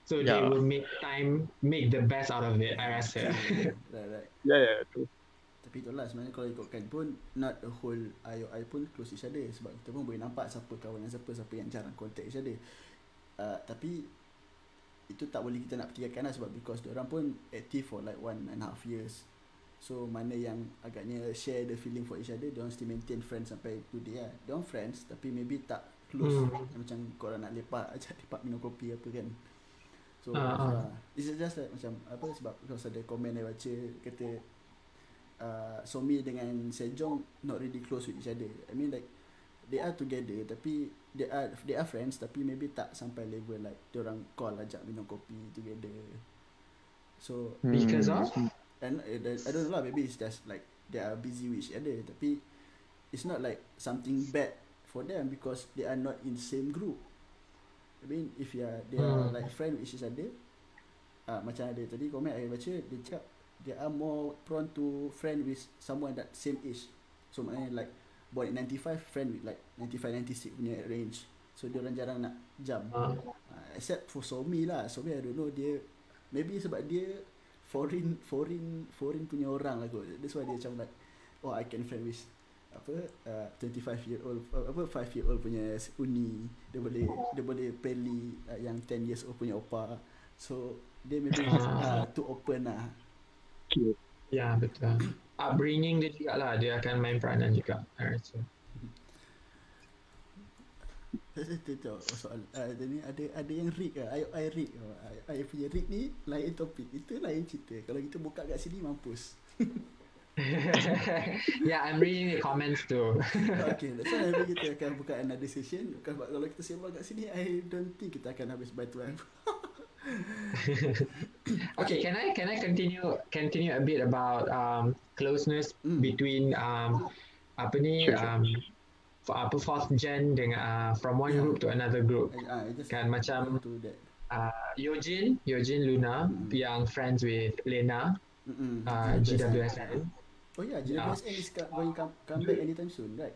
so they will make the best out of it, I rasa. Yeah, true. Tapi itulah sebenarnya kalau ikutkan pun not the whole IOI pun close each other, sebab kita pun boleh nampak siapa kawan yang siapa yang jarang contact each other. Tapi itu tak boleh kita nak pertigakan lah, sebab because diorang pun active for like 1.5 years. So mana yang agaknya share the feeling for each other, diorang still maintain friends sampai today lah. Diorang friends tapi maybe tak close, macam korang nak lepak minum kopi apa kan. So it's just like macam apa, sebab kalau ada komen yang baca kata Somi dengan Sejong not really close with each other. I mean like they are together, tapi they are friends, tapi maybe tak sampai level like diorang call ajak minum kopi together. So because of and I don't know lah, maybe it's just like they are busy with each other, tapi it's not like something bad for them because they are not in same group. I mean if they are like friend with each other, macam ada tadi komen saya baca, dia cakap they are more prone to friend with someone that same age. So maknanya like boy 95 friend with like 95-96 punya range. So diorang jarang nak jump. Except for Somi lah. Somi I don't know, dia maybe sebab dia foreign punya orang lah kot. That's why dia macam like, oh I can friend with apa 5 year old punya uni. Dia boleh friendly yang 10 years old punya opa. So dia maybe too open lah. Ya, betul. Upbringing dia juga lah, dia akan main peranan juga, I rasa. Ada yang rig lah, I punya rig ni lain topik, itu lain cerita. Kalau kita buka kat sini, mampus. Yeah, I'm reading the comments too. Okay, that's why maybe kita akan buka another session. Kalau kita sembang kat sini, I don't think kita akan habis by 12. Okay, can I continue a bit about closeness between fourth gen dengan from one group to another group. Kan macam Yojin LOONA yang friends with Lena, GWSN. Oh yeah, Generation X is going come back anytime soon, right?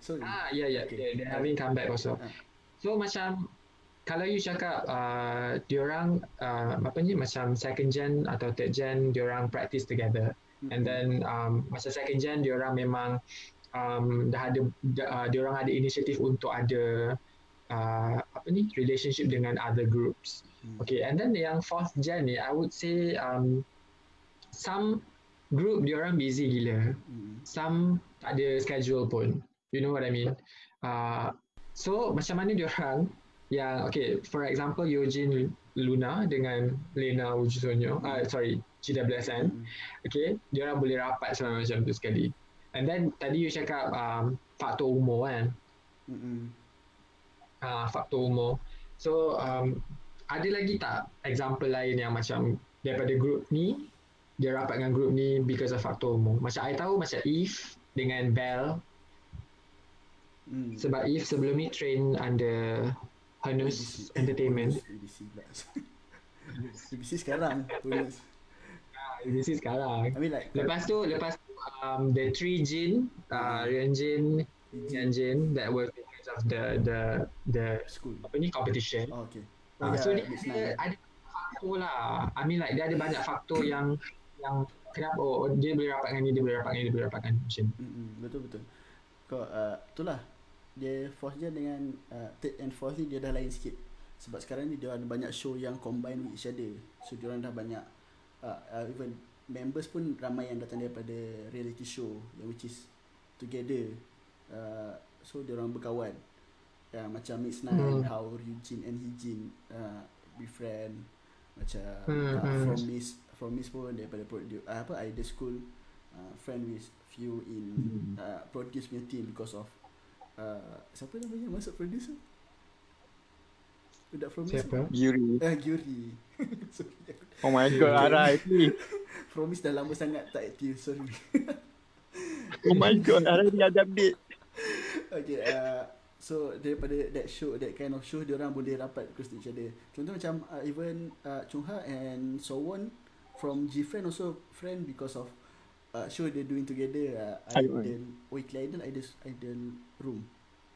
Sorry. Yeah. Okay. They're having comeback also. So macam kalau you cakap diorang macam second gen atau third gen diorang practice together, and then masa second gen diorang memang dah ada diorang ada inisiatif untuk ada relationship dengan other groups. Okay, and then yang fourth gen ni I would say some group diorang busy gila, some tak ada schedule pun, you know what I mean? So macam mana diorang yang, okay, for example, Yojin Luna dengan Lena Wujusonyo, GWSN, okay, diorang boleh rapat sama macam tu sekali. And then, tadi you cakap faktor umur kan? Faktor umur. So, ada lagi tak example lain yang macam daripada group ni, dia rapat dengan group ni because of faktor umur? Macam I tahu macam Yves dengan Belle, sebab Yves sebelum ni train under Hanus Entertainment. ABC sekarang. ABC sekarang. I mean like, lepas tu the three Jin, Renjin, Yanjin that were because of the school competition. Oh, okay. So dia ada faktor lah. I mean like dia ada banyak faktor yang kenapa dia boleh rapat dengan ni, dia boleh rapat dengan macam. Betul. Kau itulah. Dia fourth je dengan third and fourth ni dia dah lain sikit. Sebab sekarang ni dia ada banyak show yang combine with each other. So diorang dah banyak even members pun ramai yang datang daripada reality show yang which is together. So diorang berkawan. Macam Miss Nine, how Ryujin and Hijin befriend. Macam from Miss pun daripada Produce, Idol School, friend with few in Produce punya team because of siapa namanya masuk producer? Budak from Miss siapa? Yeri. Yeri. Sorry. Oh my god, Ari. From Miss dah lama sangat tak aktif, sorry. Oh my god, Ari dah update. Okay, so daripada that show, that kind of show, diorang boleh rapat close to each other. Contoh macam even Chungha and Sowon from GFriend also friend because of show they doing together.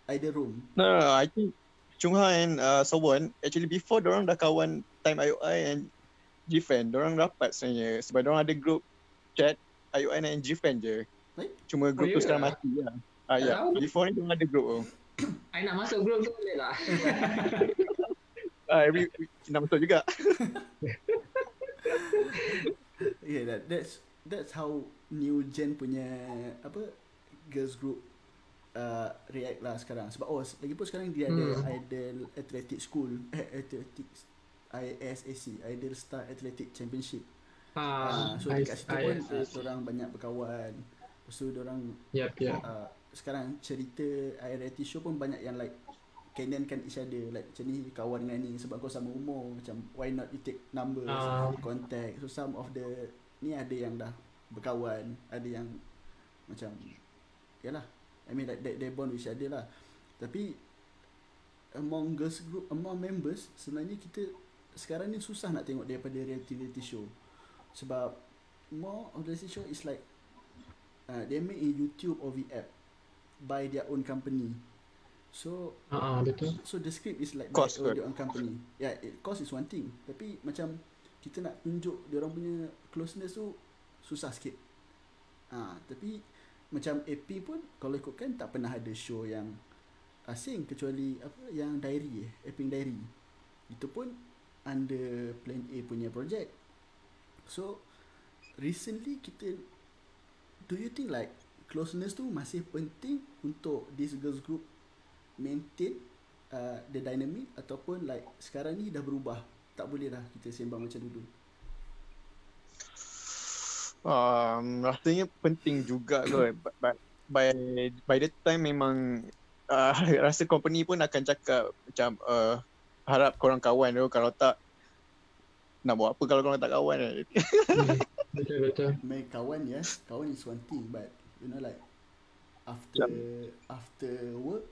Idol room. No, I think Chungha and Sowon actually before dorang dah kawan time IOI and GFriend. Dorang rapat sebenarnya sebab dorang ada group chat IOI and GFriend je. Right? Cuma group tu sekarang mati lah. Before ni dorang ada group tu. I nak masuk group tu boleh lah. Every week nak masuk juga. Yeah, that's how new gen punya girls group react lah sekarang. Sebab lagipun sekarang dia ada Idol Athletic School, ISAC, Idol Star Athletic Championship. So dekat situ pun orang banyak berkawan. So orang sekarang cerita reality show pun banyak yang like canonkan each other, like macam ni kawan dengan ni sebab kau sama umur, macam why not you take numbers, contact. So some of the ni ada yang dah berkawan, ada yang macam yalah, I mean like they bond with each other lah. Tapi among girls group, among members, sebenarnya kita sekarang ni susah nak tengok daripada reality show. Sebab more of reality show is like they make in YouTube or the app by their own company. So betul. So the script is like by their own company. Yeah, cost is one thing. Tapi macam kita nak tunjuk diorang punya closeness tu susah sikit. Tapi macam AP pun kalau ikutkan tak pernah ada show yang asing kecuali yang diary, Apink Diary. Itu pun under Plan A punya project. So recently kita, do you think like closeness tu masih penting untuk this girls group maintain the dynamic, ataupun like sekarang ni dah berubah, tak boleh dah kita sembang macam dulu? Rasanya penting juga kot. by the time memang rasa company pun akan cakap macam harap korang kawan tu, kalau tak nak buat apa kalau korang tak kawan kan. Betul. Make kawan, yes, kawan is one thing, but you know like after work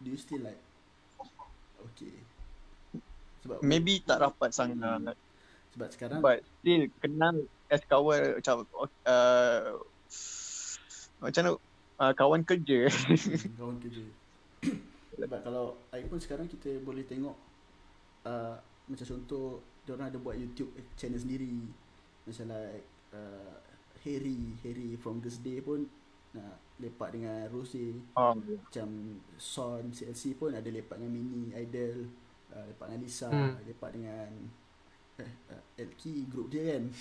do you still like okay? Sebab maybe tak rapat sangat sebab sekarang, but still kenal as kawan macam macam mana kawan kerja. Kawan kerja. Sebab kalau iPhone sekarang kita boleh tengok macam contoh diorang ada buat YouTube channel sendiri. Macam like Harry from this day pun lepak dengan Rose. Macam Son CLC pun ada lepak dengan Mini Idol, lepak dengan Lisa, lepak dengan Elki group dia kan.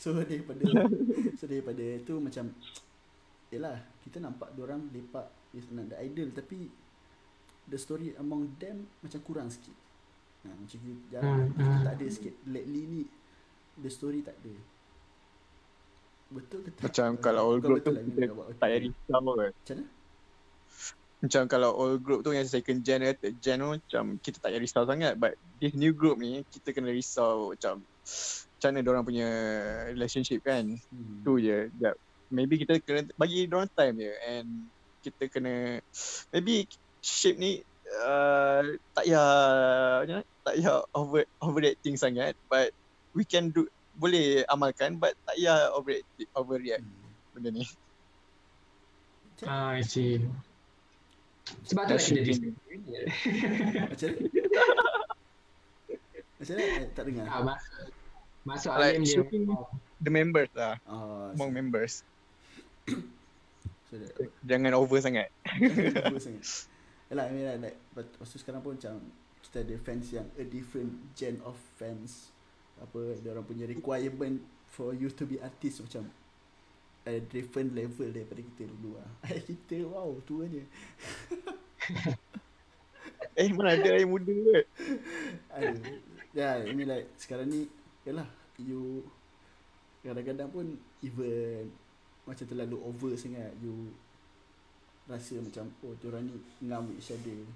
so daripada tu macam yalah, kita nampak diorang lepak dengan The Idol tapi the story among them macam kurang sikit. Macam jarang, tak ada sikit lately ni. The story tak ada. Betul ke tak? Macam kalau all group tu tak ada risau kan. Macam mana? Macam kalau all group tu yang second gen ke third gen tu macam kita tak payah risau sangat. But this new group ni kita kena risau macam mana diorang punya relationship kan. Tu je. Maybe kita kena bagi diorang time je. And kita kena maybe shape ni tak payah overreacting sangat. But we can do, boleh amalkan but tak payah overreact benda ni. I see. Sebab tu nak kena disagree. Macam ni? Macam ni? Tak dengar? Masuk alim je. The members lah. Among members. Jangan over sangat. Yalah, like, lepas tu sekarang pun macam kita ada fans yang a different gen of fans. Apa, diorang punya requirement for you to be artist macam a different level daripada kita dulu lah. Kita, wow, tua je. Mana ada yang muda kot. Ya, ini like sekarang ni, yalah, you kadang-kadang pun even macam terlalu over sangat. You rasa macam oh diorang ni ngam with each other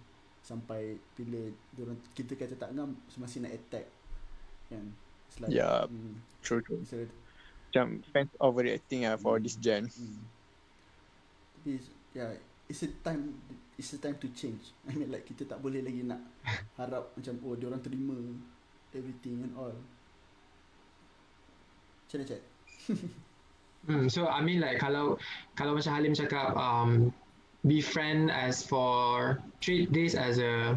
sampai bila diorang, kita kata tak ngam masih nak attack kan. Like, yeah, true like, macam fans overreacting for this gen. Tapi yeah, it's a time to change. I mean like kita tak boleh lagi nak harap macam oh diorang terima everything and all. Macam mana chat? So I mean like kalau macam Halim cakap befriend as for treat this as a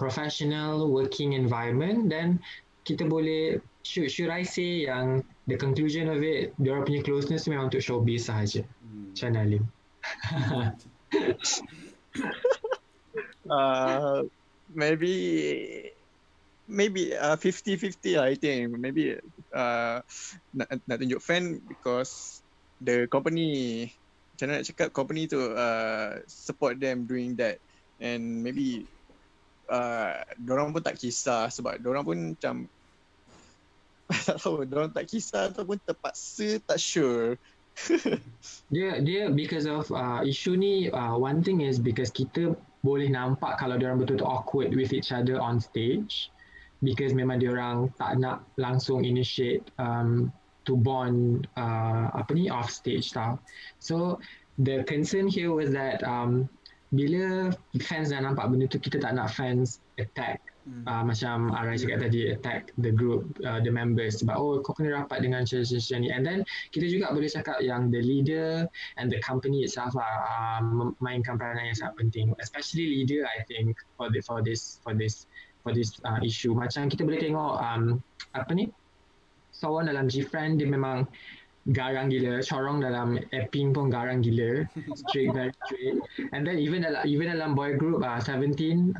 professional working environment, then kita boleh should I say yang the conclusion of it, diorang punya closeness memang untuk showbiz sahaja. Macam mana Halim? Maybe 50-50 lah I think. Maybe nak tunjuk fan because the company, macam mana nak cakap, company tu support them doing that. And maybe dorang pun tak kisah sebab dorang pun macam tak tahu, dorang tak kisah ataupun terpaksa tak sure. Dia because of issue ni, one thing is because kita boleh nampak kalau dorang betul-betul awkward with each other on stage because memang dorang tak nak langsung initiate to bond off stage tau. So the concern here was that bila fans dah nampak benda tu, kita tak nak fans attack. Macam Ari cakap tadi, attack the group, the members sebab oh kau kena rapat dengan macam ni. And then kita juga boleh cakap yang the leader and the company itself memainkan peranan yang sangat penting, especially leader I think for this issue. Macam kita boleh tengok Sowon dalam GFriend dia memang garang gila, corong dalam Apink pun garang gila, very straight. And then even dalam boy group 17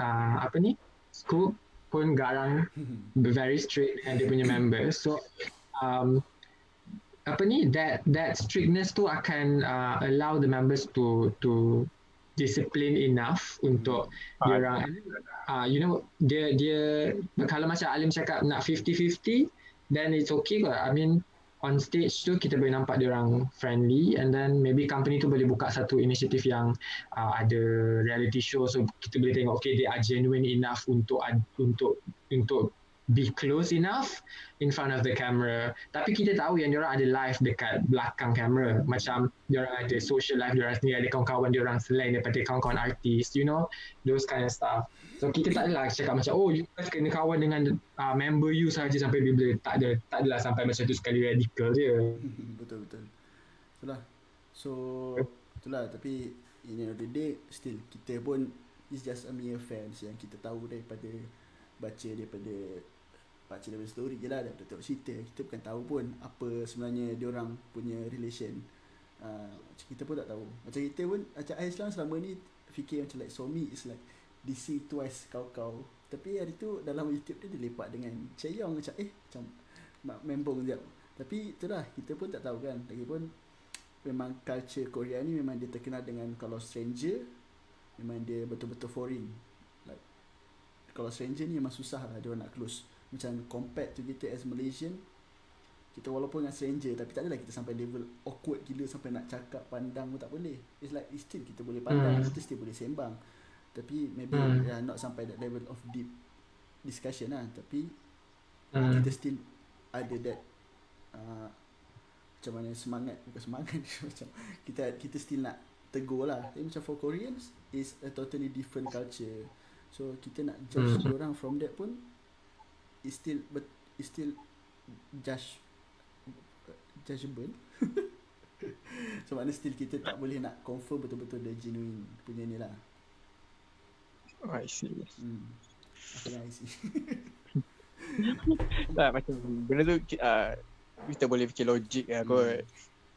Scoop pun garang, very straight and dia punya member. So that strictness tu akan allow the members to discipline enough untuk diorang dia kalau macam Alim cakap nak 50-50 then it's okay kot. I mean on stage tu kita boleh nampak diorang friendly and then maybe company tu boleh buka satu inisiatif yang ada reality show, so kita boleh tengok okay they are genuine enough untuk be close enough in front of the camera. Tapi kita tahu yang diorang ada live dekat belakang kamera, macam diorang ada social life diorang sendiri, ada kawan-kawan diorang selain daripada kawan-kawan artis, you know, those kind of stuff. So kita tak adalah cakap macam oh you guys kena kawan dengan member you sahaja sampai bila, tak adalah sampai macam tu sekali radikal dia. Betul. Itulah. So itulah, tapi in another day still kita pun is just a mere fans yang kita tahu daripada baca daripada story je lah, daripada tengok cerita. Kita bukan tahu pun apa sebenarnya diorang punya relation. Kita pun tak tahu. Macam kita pun, macam I selama ni fikir macam like Somi is like DC twice kau-kau. Tapi hari tu dalam YouTube dia lepak dengan Chaeyong macam macam membong sekejap. Tapi itulah, kita pun tak tahu kan. Lagipun memang culture Korea ni memang dia terkenal dengan kalau stranger memang dia betul-betul foreign. Like kalau stranger ni memang susah lah dia nak close. Macam compared to kita as Malaysian, kita walaupun dengan stranger tapi tak adalah kita sampai level awkward gila sampai nak cakap pandang pun tak boleh. It's like it's still kita boleh pandang, kita still boleh sembang. Tapi maybe not sampai that level of deep discussion lah. Tapi kita still ada that macam mana semangat, bukan semangat macam kita still nak tegur lah. Tapi macam for Koreans is a totally different culture, so kita nak judge orang from that pun is still judgeable. So maknanya still kita tak boleh nak confirm betul-betul dia genuine punya ni lah. Oh, I see. Okay, I see. Tak, macam benda tu kita boleh fikir logik lah kot.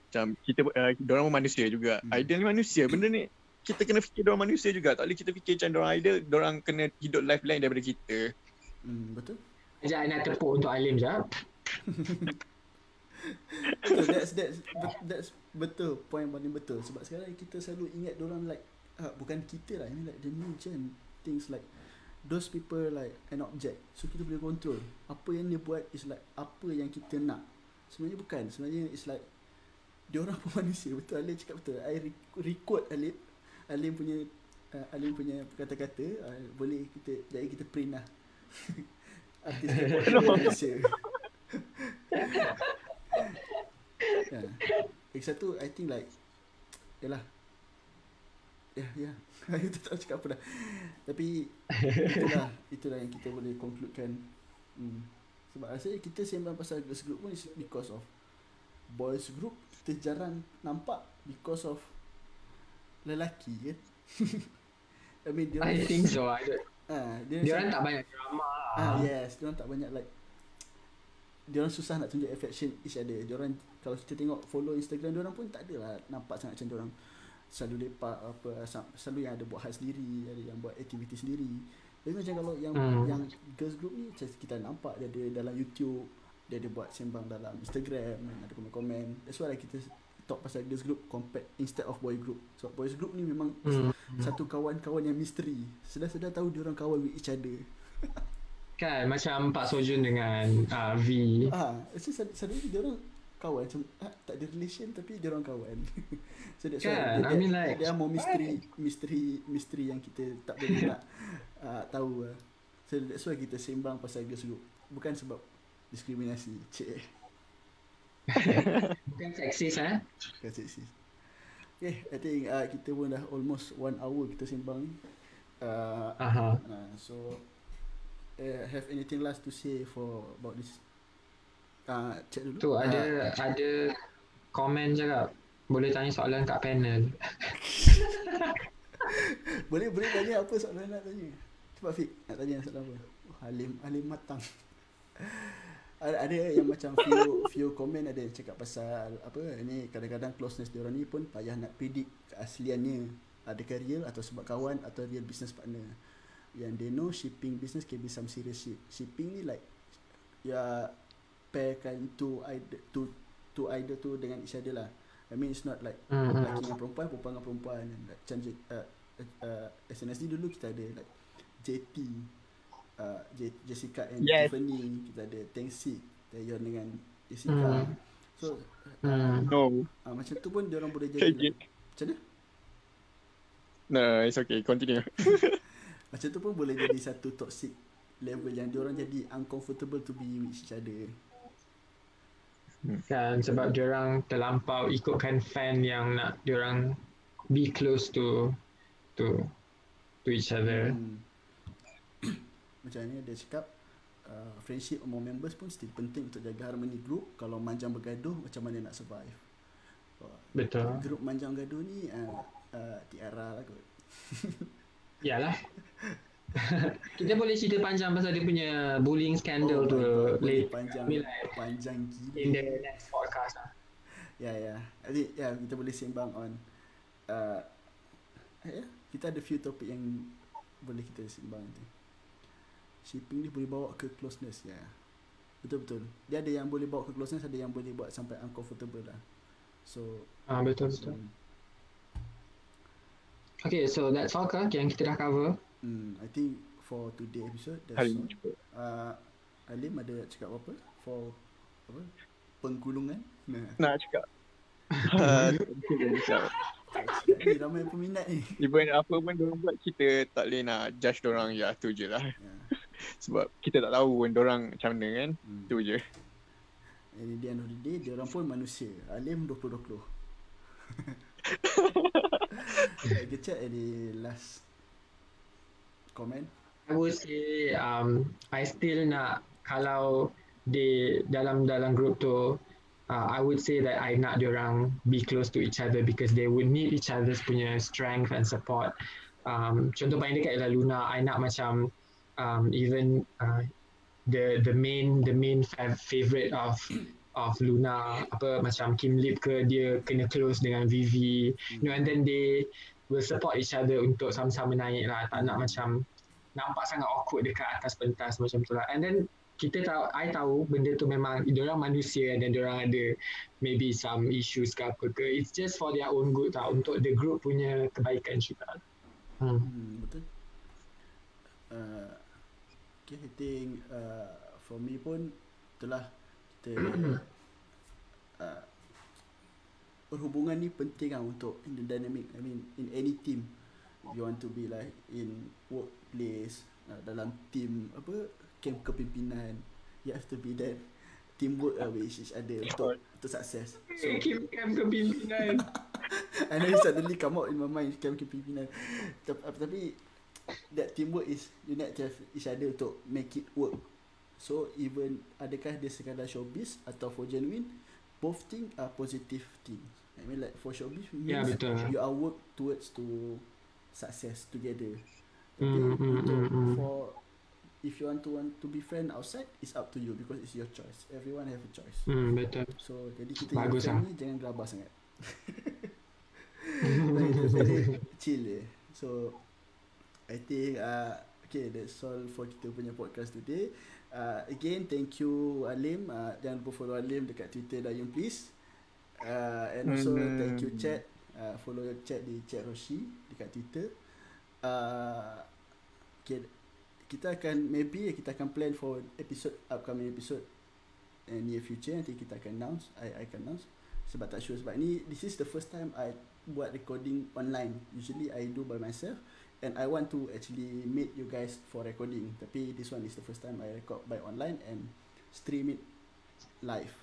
Macam kita diorang pun manusia juga. Idol ni manusia. Benda ni kita kena fikir diorang manusia juga. Tak boleh kita fikir macam diorang idol, diorang kena hidup life lain daripada kita. Betul. Sekejap, nak tepuk untuk Halim sekejap. So that's betul. Point paling betul. Sebab sekarang kita selalu ingat diorang like bukan kita lah, ini like the new gen. Things like those people like an object. So kita boleh control apa yang dia buat is like apa yang kita nak. Sebenarnya bukan. Sebenarnya it's like diorang pun manusia. Betul Alim cakap betul. I record Alim punya kata-kata. Boleh kita print lah. Artis Malaysia. Lagi satu I think like yalah. Ya I tak tahu cakap apa dah. Tapi itulah yang kita boleh concludekan. Sebab rasanya kita sembang pasal girls group pun is because of boys group. Kita jarang nampak because of lelaki kan. I mean I think so. Diorang tak banyak drama lah. Yes, diorang tak banyak like diorang susah nak tunjuk affection each other. Diorang kalau kita tengok follow Instagram diorang pun tak adalah nampak sangat macam diorang selalu lepak apa, selalu yang ada buat hal sendiri, ada yang buat aktiviti sendiri. Jadi macam kalau yang girls group ni kita nampak dia ada dalam YouTube, dia ada buat sembang dalam Instagram, ada komen-komen. That's why kita talk pasal girls group compared instead of boy group. So boys group ni memang satu kawan-kawan yang misteri. Sedar-sedar tahu dia orang kawan with each other. Kan macam Pak Sojun dengan V. So selalunya dia orang kawan macam tak ada relation tapi dia orang kawan. So that's why I mean like dia more misteri yang kita tak boleh nak tahu. So that's why kita sembang pasal girls group, bukan sebab diskriminasi. Bukan seksis ah. Bukan seksis. Okay, I think kita pun dah almost 1 hour kita sembang. So have anything last to say for about this? Cek dulu tu ada komen je kak. Boleh tanya soalan kat panel. boleh tanya apa soalan nak tanya. Cuba Fik nak tanya soalan apa. Halim matang. Ada yang macam few komen ada yang cakap pasal apa ni, kadang-kadang closeness diorang ni pun payah nak predict keasliannya. Ada career atau sebab kawan atau real business partner. Yang they know shipping business can be some serious shit. Shipping ni like pairkan to either tu dengan each other lah. I mean it's not like lelaki dengan perempuan, perempuan dengan perempuan. Macam SNSD dulu kita ada like JT, Jessica and Tiffany. Kita ada Tangsik, Taeyeon dengan Jessica. So macam tu pun diorang boleh jadi like, macam mana? No, it's okay, continue. Macam tu pun boleh jadi satu toxic level yang diorang jadi uncomfortable to be with each other. Kan sebab diorang terlampau ikutkan fan yang nak diorang be close to each other. Macam ni dia cakap friendship among members pun still penting untuk jaga harmoni group. Kalau manjang bergaduh macam mana nak survive. Betul. Grup Manjang Gaduh ni Tiara lah kot. Yalah. Kita boleh cerita panjang pasal dia punya bullying scandal tu later. Panjang gila. In the next podcast lah. Ya, kita boleh sembang on kita ada few topik yang boleh kita sembang tu. Shipping ni boleh bawa ke closeness ya. Betul. Dia ada yang boleh bawa ke closeness, ada yang boleh buat sampai uncomfortable lah. So betul. Okay, so that's all ke yang kita dah cover. I think for today episode that's all. Halim ada cakap apa for apa? Penggulungan? Nak cakap. Ramai peminat ni. Even apa pun diorang buat, kita tak boleh nak judge diorang, ya tu je lah. Sebab kita tak tahu pun diorang macam mana kan. Tu je. And at the end of the day, diorang pun manusia. Halim 2020. Kecil at the last comment. I would say I still nak, kalau di dalam group tu I would say that I nak diorang be close to each other because they would need each other's punya strength and support. Contoh paling dekat ialah LOONA. I nak macam even the main favorite of LOONA apa macam Kim Lip ke, dia kena close dengan Vivi, you know, and then they will support each other untuk sama-sama naik lah. Tak nak macam nampak sangat awkward dekat atas pentas macam tu lah. And then kita tahu, I tahu benda tu memang diorang manusia dan diorang ada maybe some issues ke apa ke. It's just for their own good tau, untuk the group punya kebaikan juga. Betul. Okay, I think for me pun itulah kita perhubungan ni penting lah untuk in the dynamic. I mean in any team you want to be like in workplace, dalam team apa camp kepimpinan, you have to be that teamwork which is ada untuk sukses. So camp kepimpinan. I know it suddenly come out in my mind, camp kepimpinan. Tapi that teamwork is you need to have each other untuk make it work. So even adakah dia sekadar showbiz atau for genuine, both thing are positive thing. I mean like for showbiz means you are work towards to success together. For if you want to be friend outside, it's up to you because it's your choice. Everyone have a choice. Betul. So jadi kita yang ni jangan gelabah sangat. Very chill eh. So I think okay, that's all for kita punya podcast today. Again, thank you Halim. Jangan lupa follow Halim dekat Twitter Dayun please. And also thank you Chat. Follow your Chat di Chat Roshi dekat Twitter. Okay, kita akan plan for upcoming episode in near future. Nanti kita akan announce, I akan announce sebab tak sure, sebab ni this is the first time I buat recording online. Usually I do by myself and I want to actually meet you guys for recording, tapi this one is the first time I record by online and stream it live.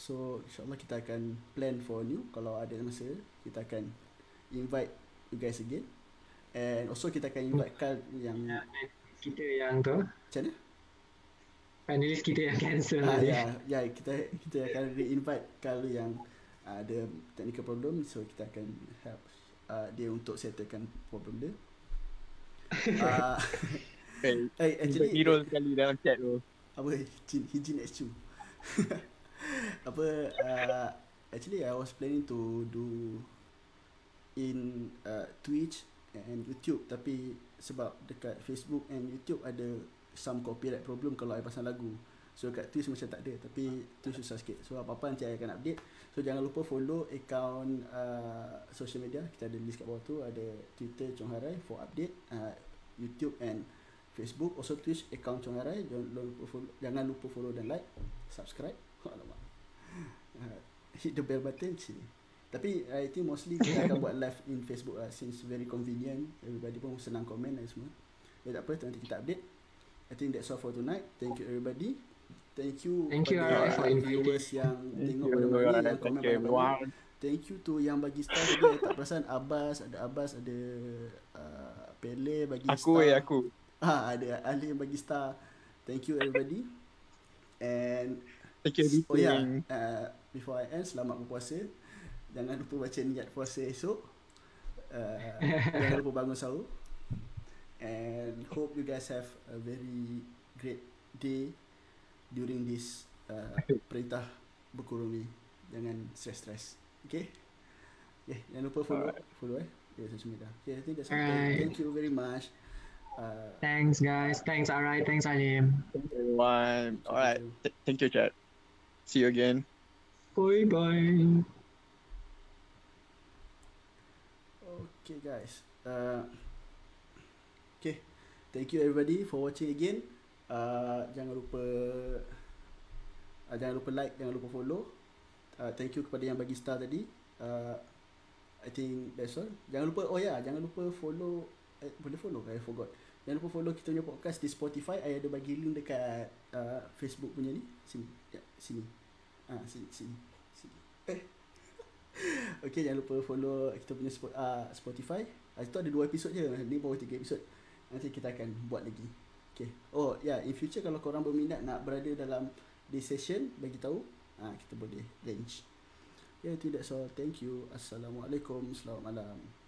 So insyaAllah kita akan plan for new, kalau ada masa kita akan invite you guys again. And also kita akan invite Carl yang tu. Macam mana? Panelis kita yang cancel. Kita akan re-invite Carl yang ada technical problem, so kita akan help dia untuk settlekan problem dia. Actually hero sekali dalam chat tu. Apa? Hijin Exu. Apa? Actually I was planning to do in Twitch and YouTube, tapi sebab dekat Facebook and YouTube ada some copyright problem kalau I pasang lagu, so kat Twitch macam tak ada, tapi Twitch susah sikit. So apa-apa nanti I akan update. So jangan lupa follow account social media, kita ada list kat bawah tu, ada Twitter Chungha Rai for update, YouTube and Facebook, also Twitch account Chungha Rai. Jangan lupa follow dan like, subscribe, hit the bell button sini. Tapi I think mostly kita akan buat live in Facebook lah, since very convenient, everybody pun senang komen dan semua. Tak apa, nanti kita update. I think that's all for tonight. Thank you everybody. Thank you pada viewers yang tengok pada malam ni, yang komen pada malam ni. Thank you to yang bagi star tadi. I tak perasan Abbas, ada Pele bagi star. Aku. Ada Ali bagi star. Thank you everybody. And Thank you. Oh ya, before I end, selamat berpuasa. Jangan lupa baca niat puasa esok. Jangan lupa bangun sahur. And hope you guys have a very great day during this perintah berkurung ni. Jangan stress-stress. Okay? Yeah, jangan lupa follow. Follow eh. Yeah, social media. Yeah, I think that's okay. Thank you very much. Thanks guys. Thanks Ari. Thanks Halim. Alright. Thank you chat. See you again. Bye bye. Okay guys. Okay. Thank you everybody for watching again. Jangan lupa like, jangan lupa follow. Thank you kepada yang bagi star tadi. I think that's all. Jangan lupa, jangan lupa follow. Boleh follow? I forgot. Jangan lupa follow kita punya podcast di Spotify. I ada bagi link dekat Facebook punya ni. Sini. Ya, sini. Sini. Okay, jangan lupa follow kita punya Spotify. Itu ada 2 episod je. Ni baru 3 episod. Nanti kita akan buat lagi. Okay. Oh, ya, in future kalau korang berminat nak berada dalam this session, bagi tahu, kita boleh arrange. Yeah, that's all. Thank you. Assalamualaikum. Selamat malam.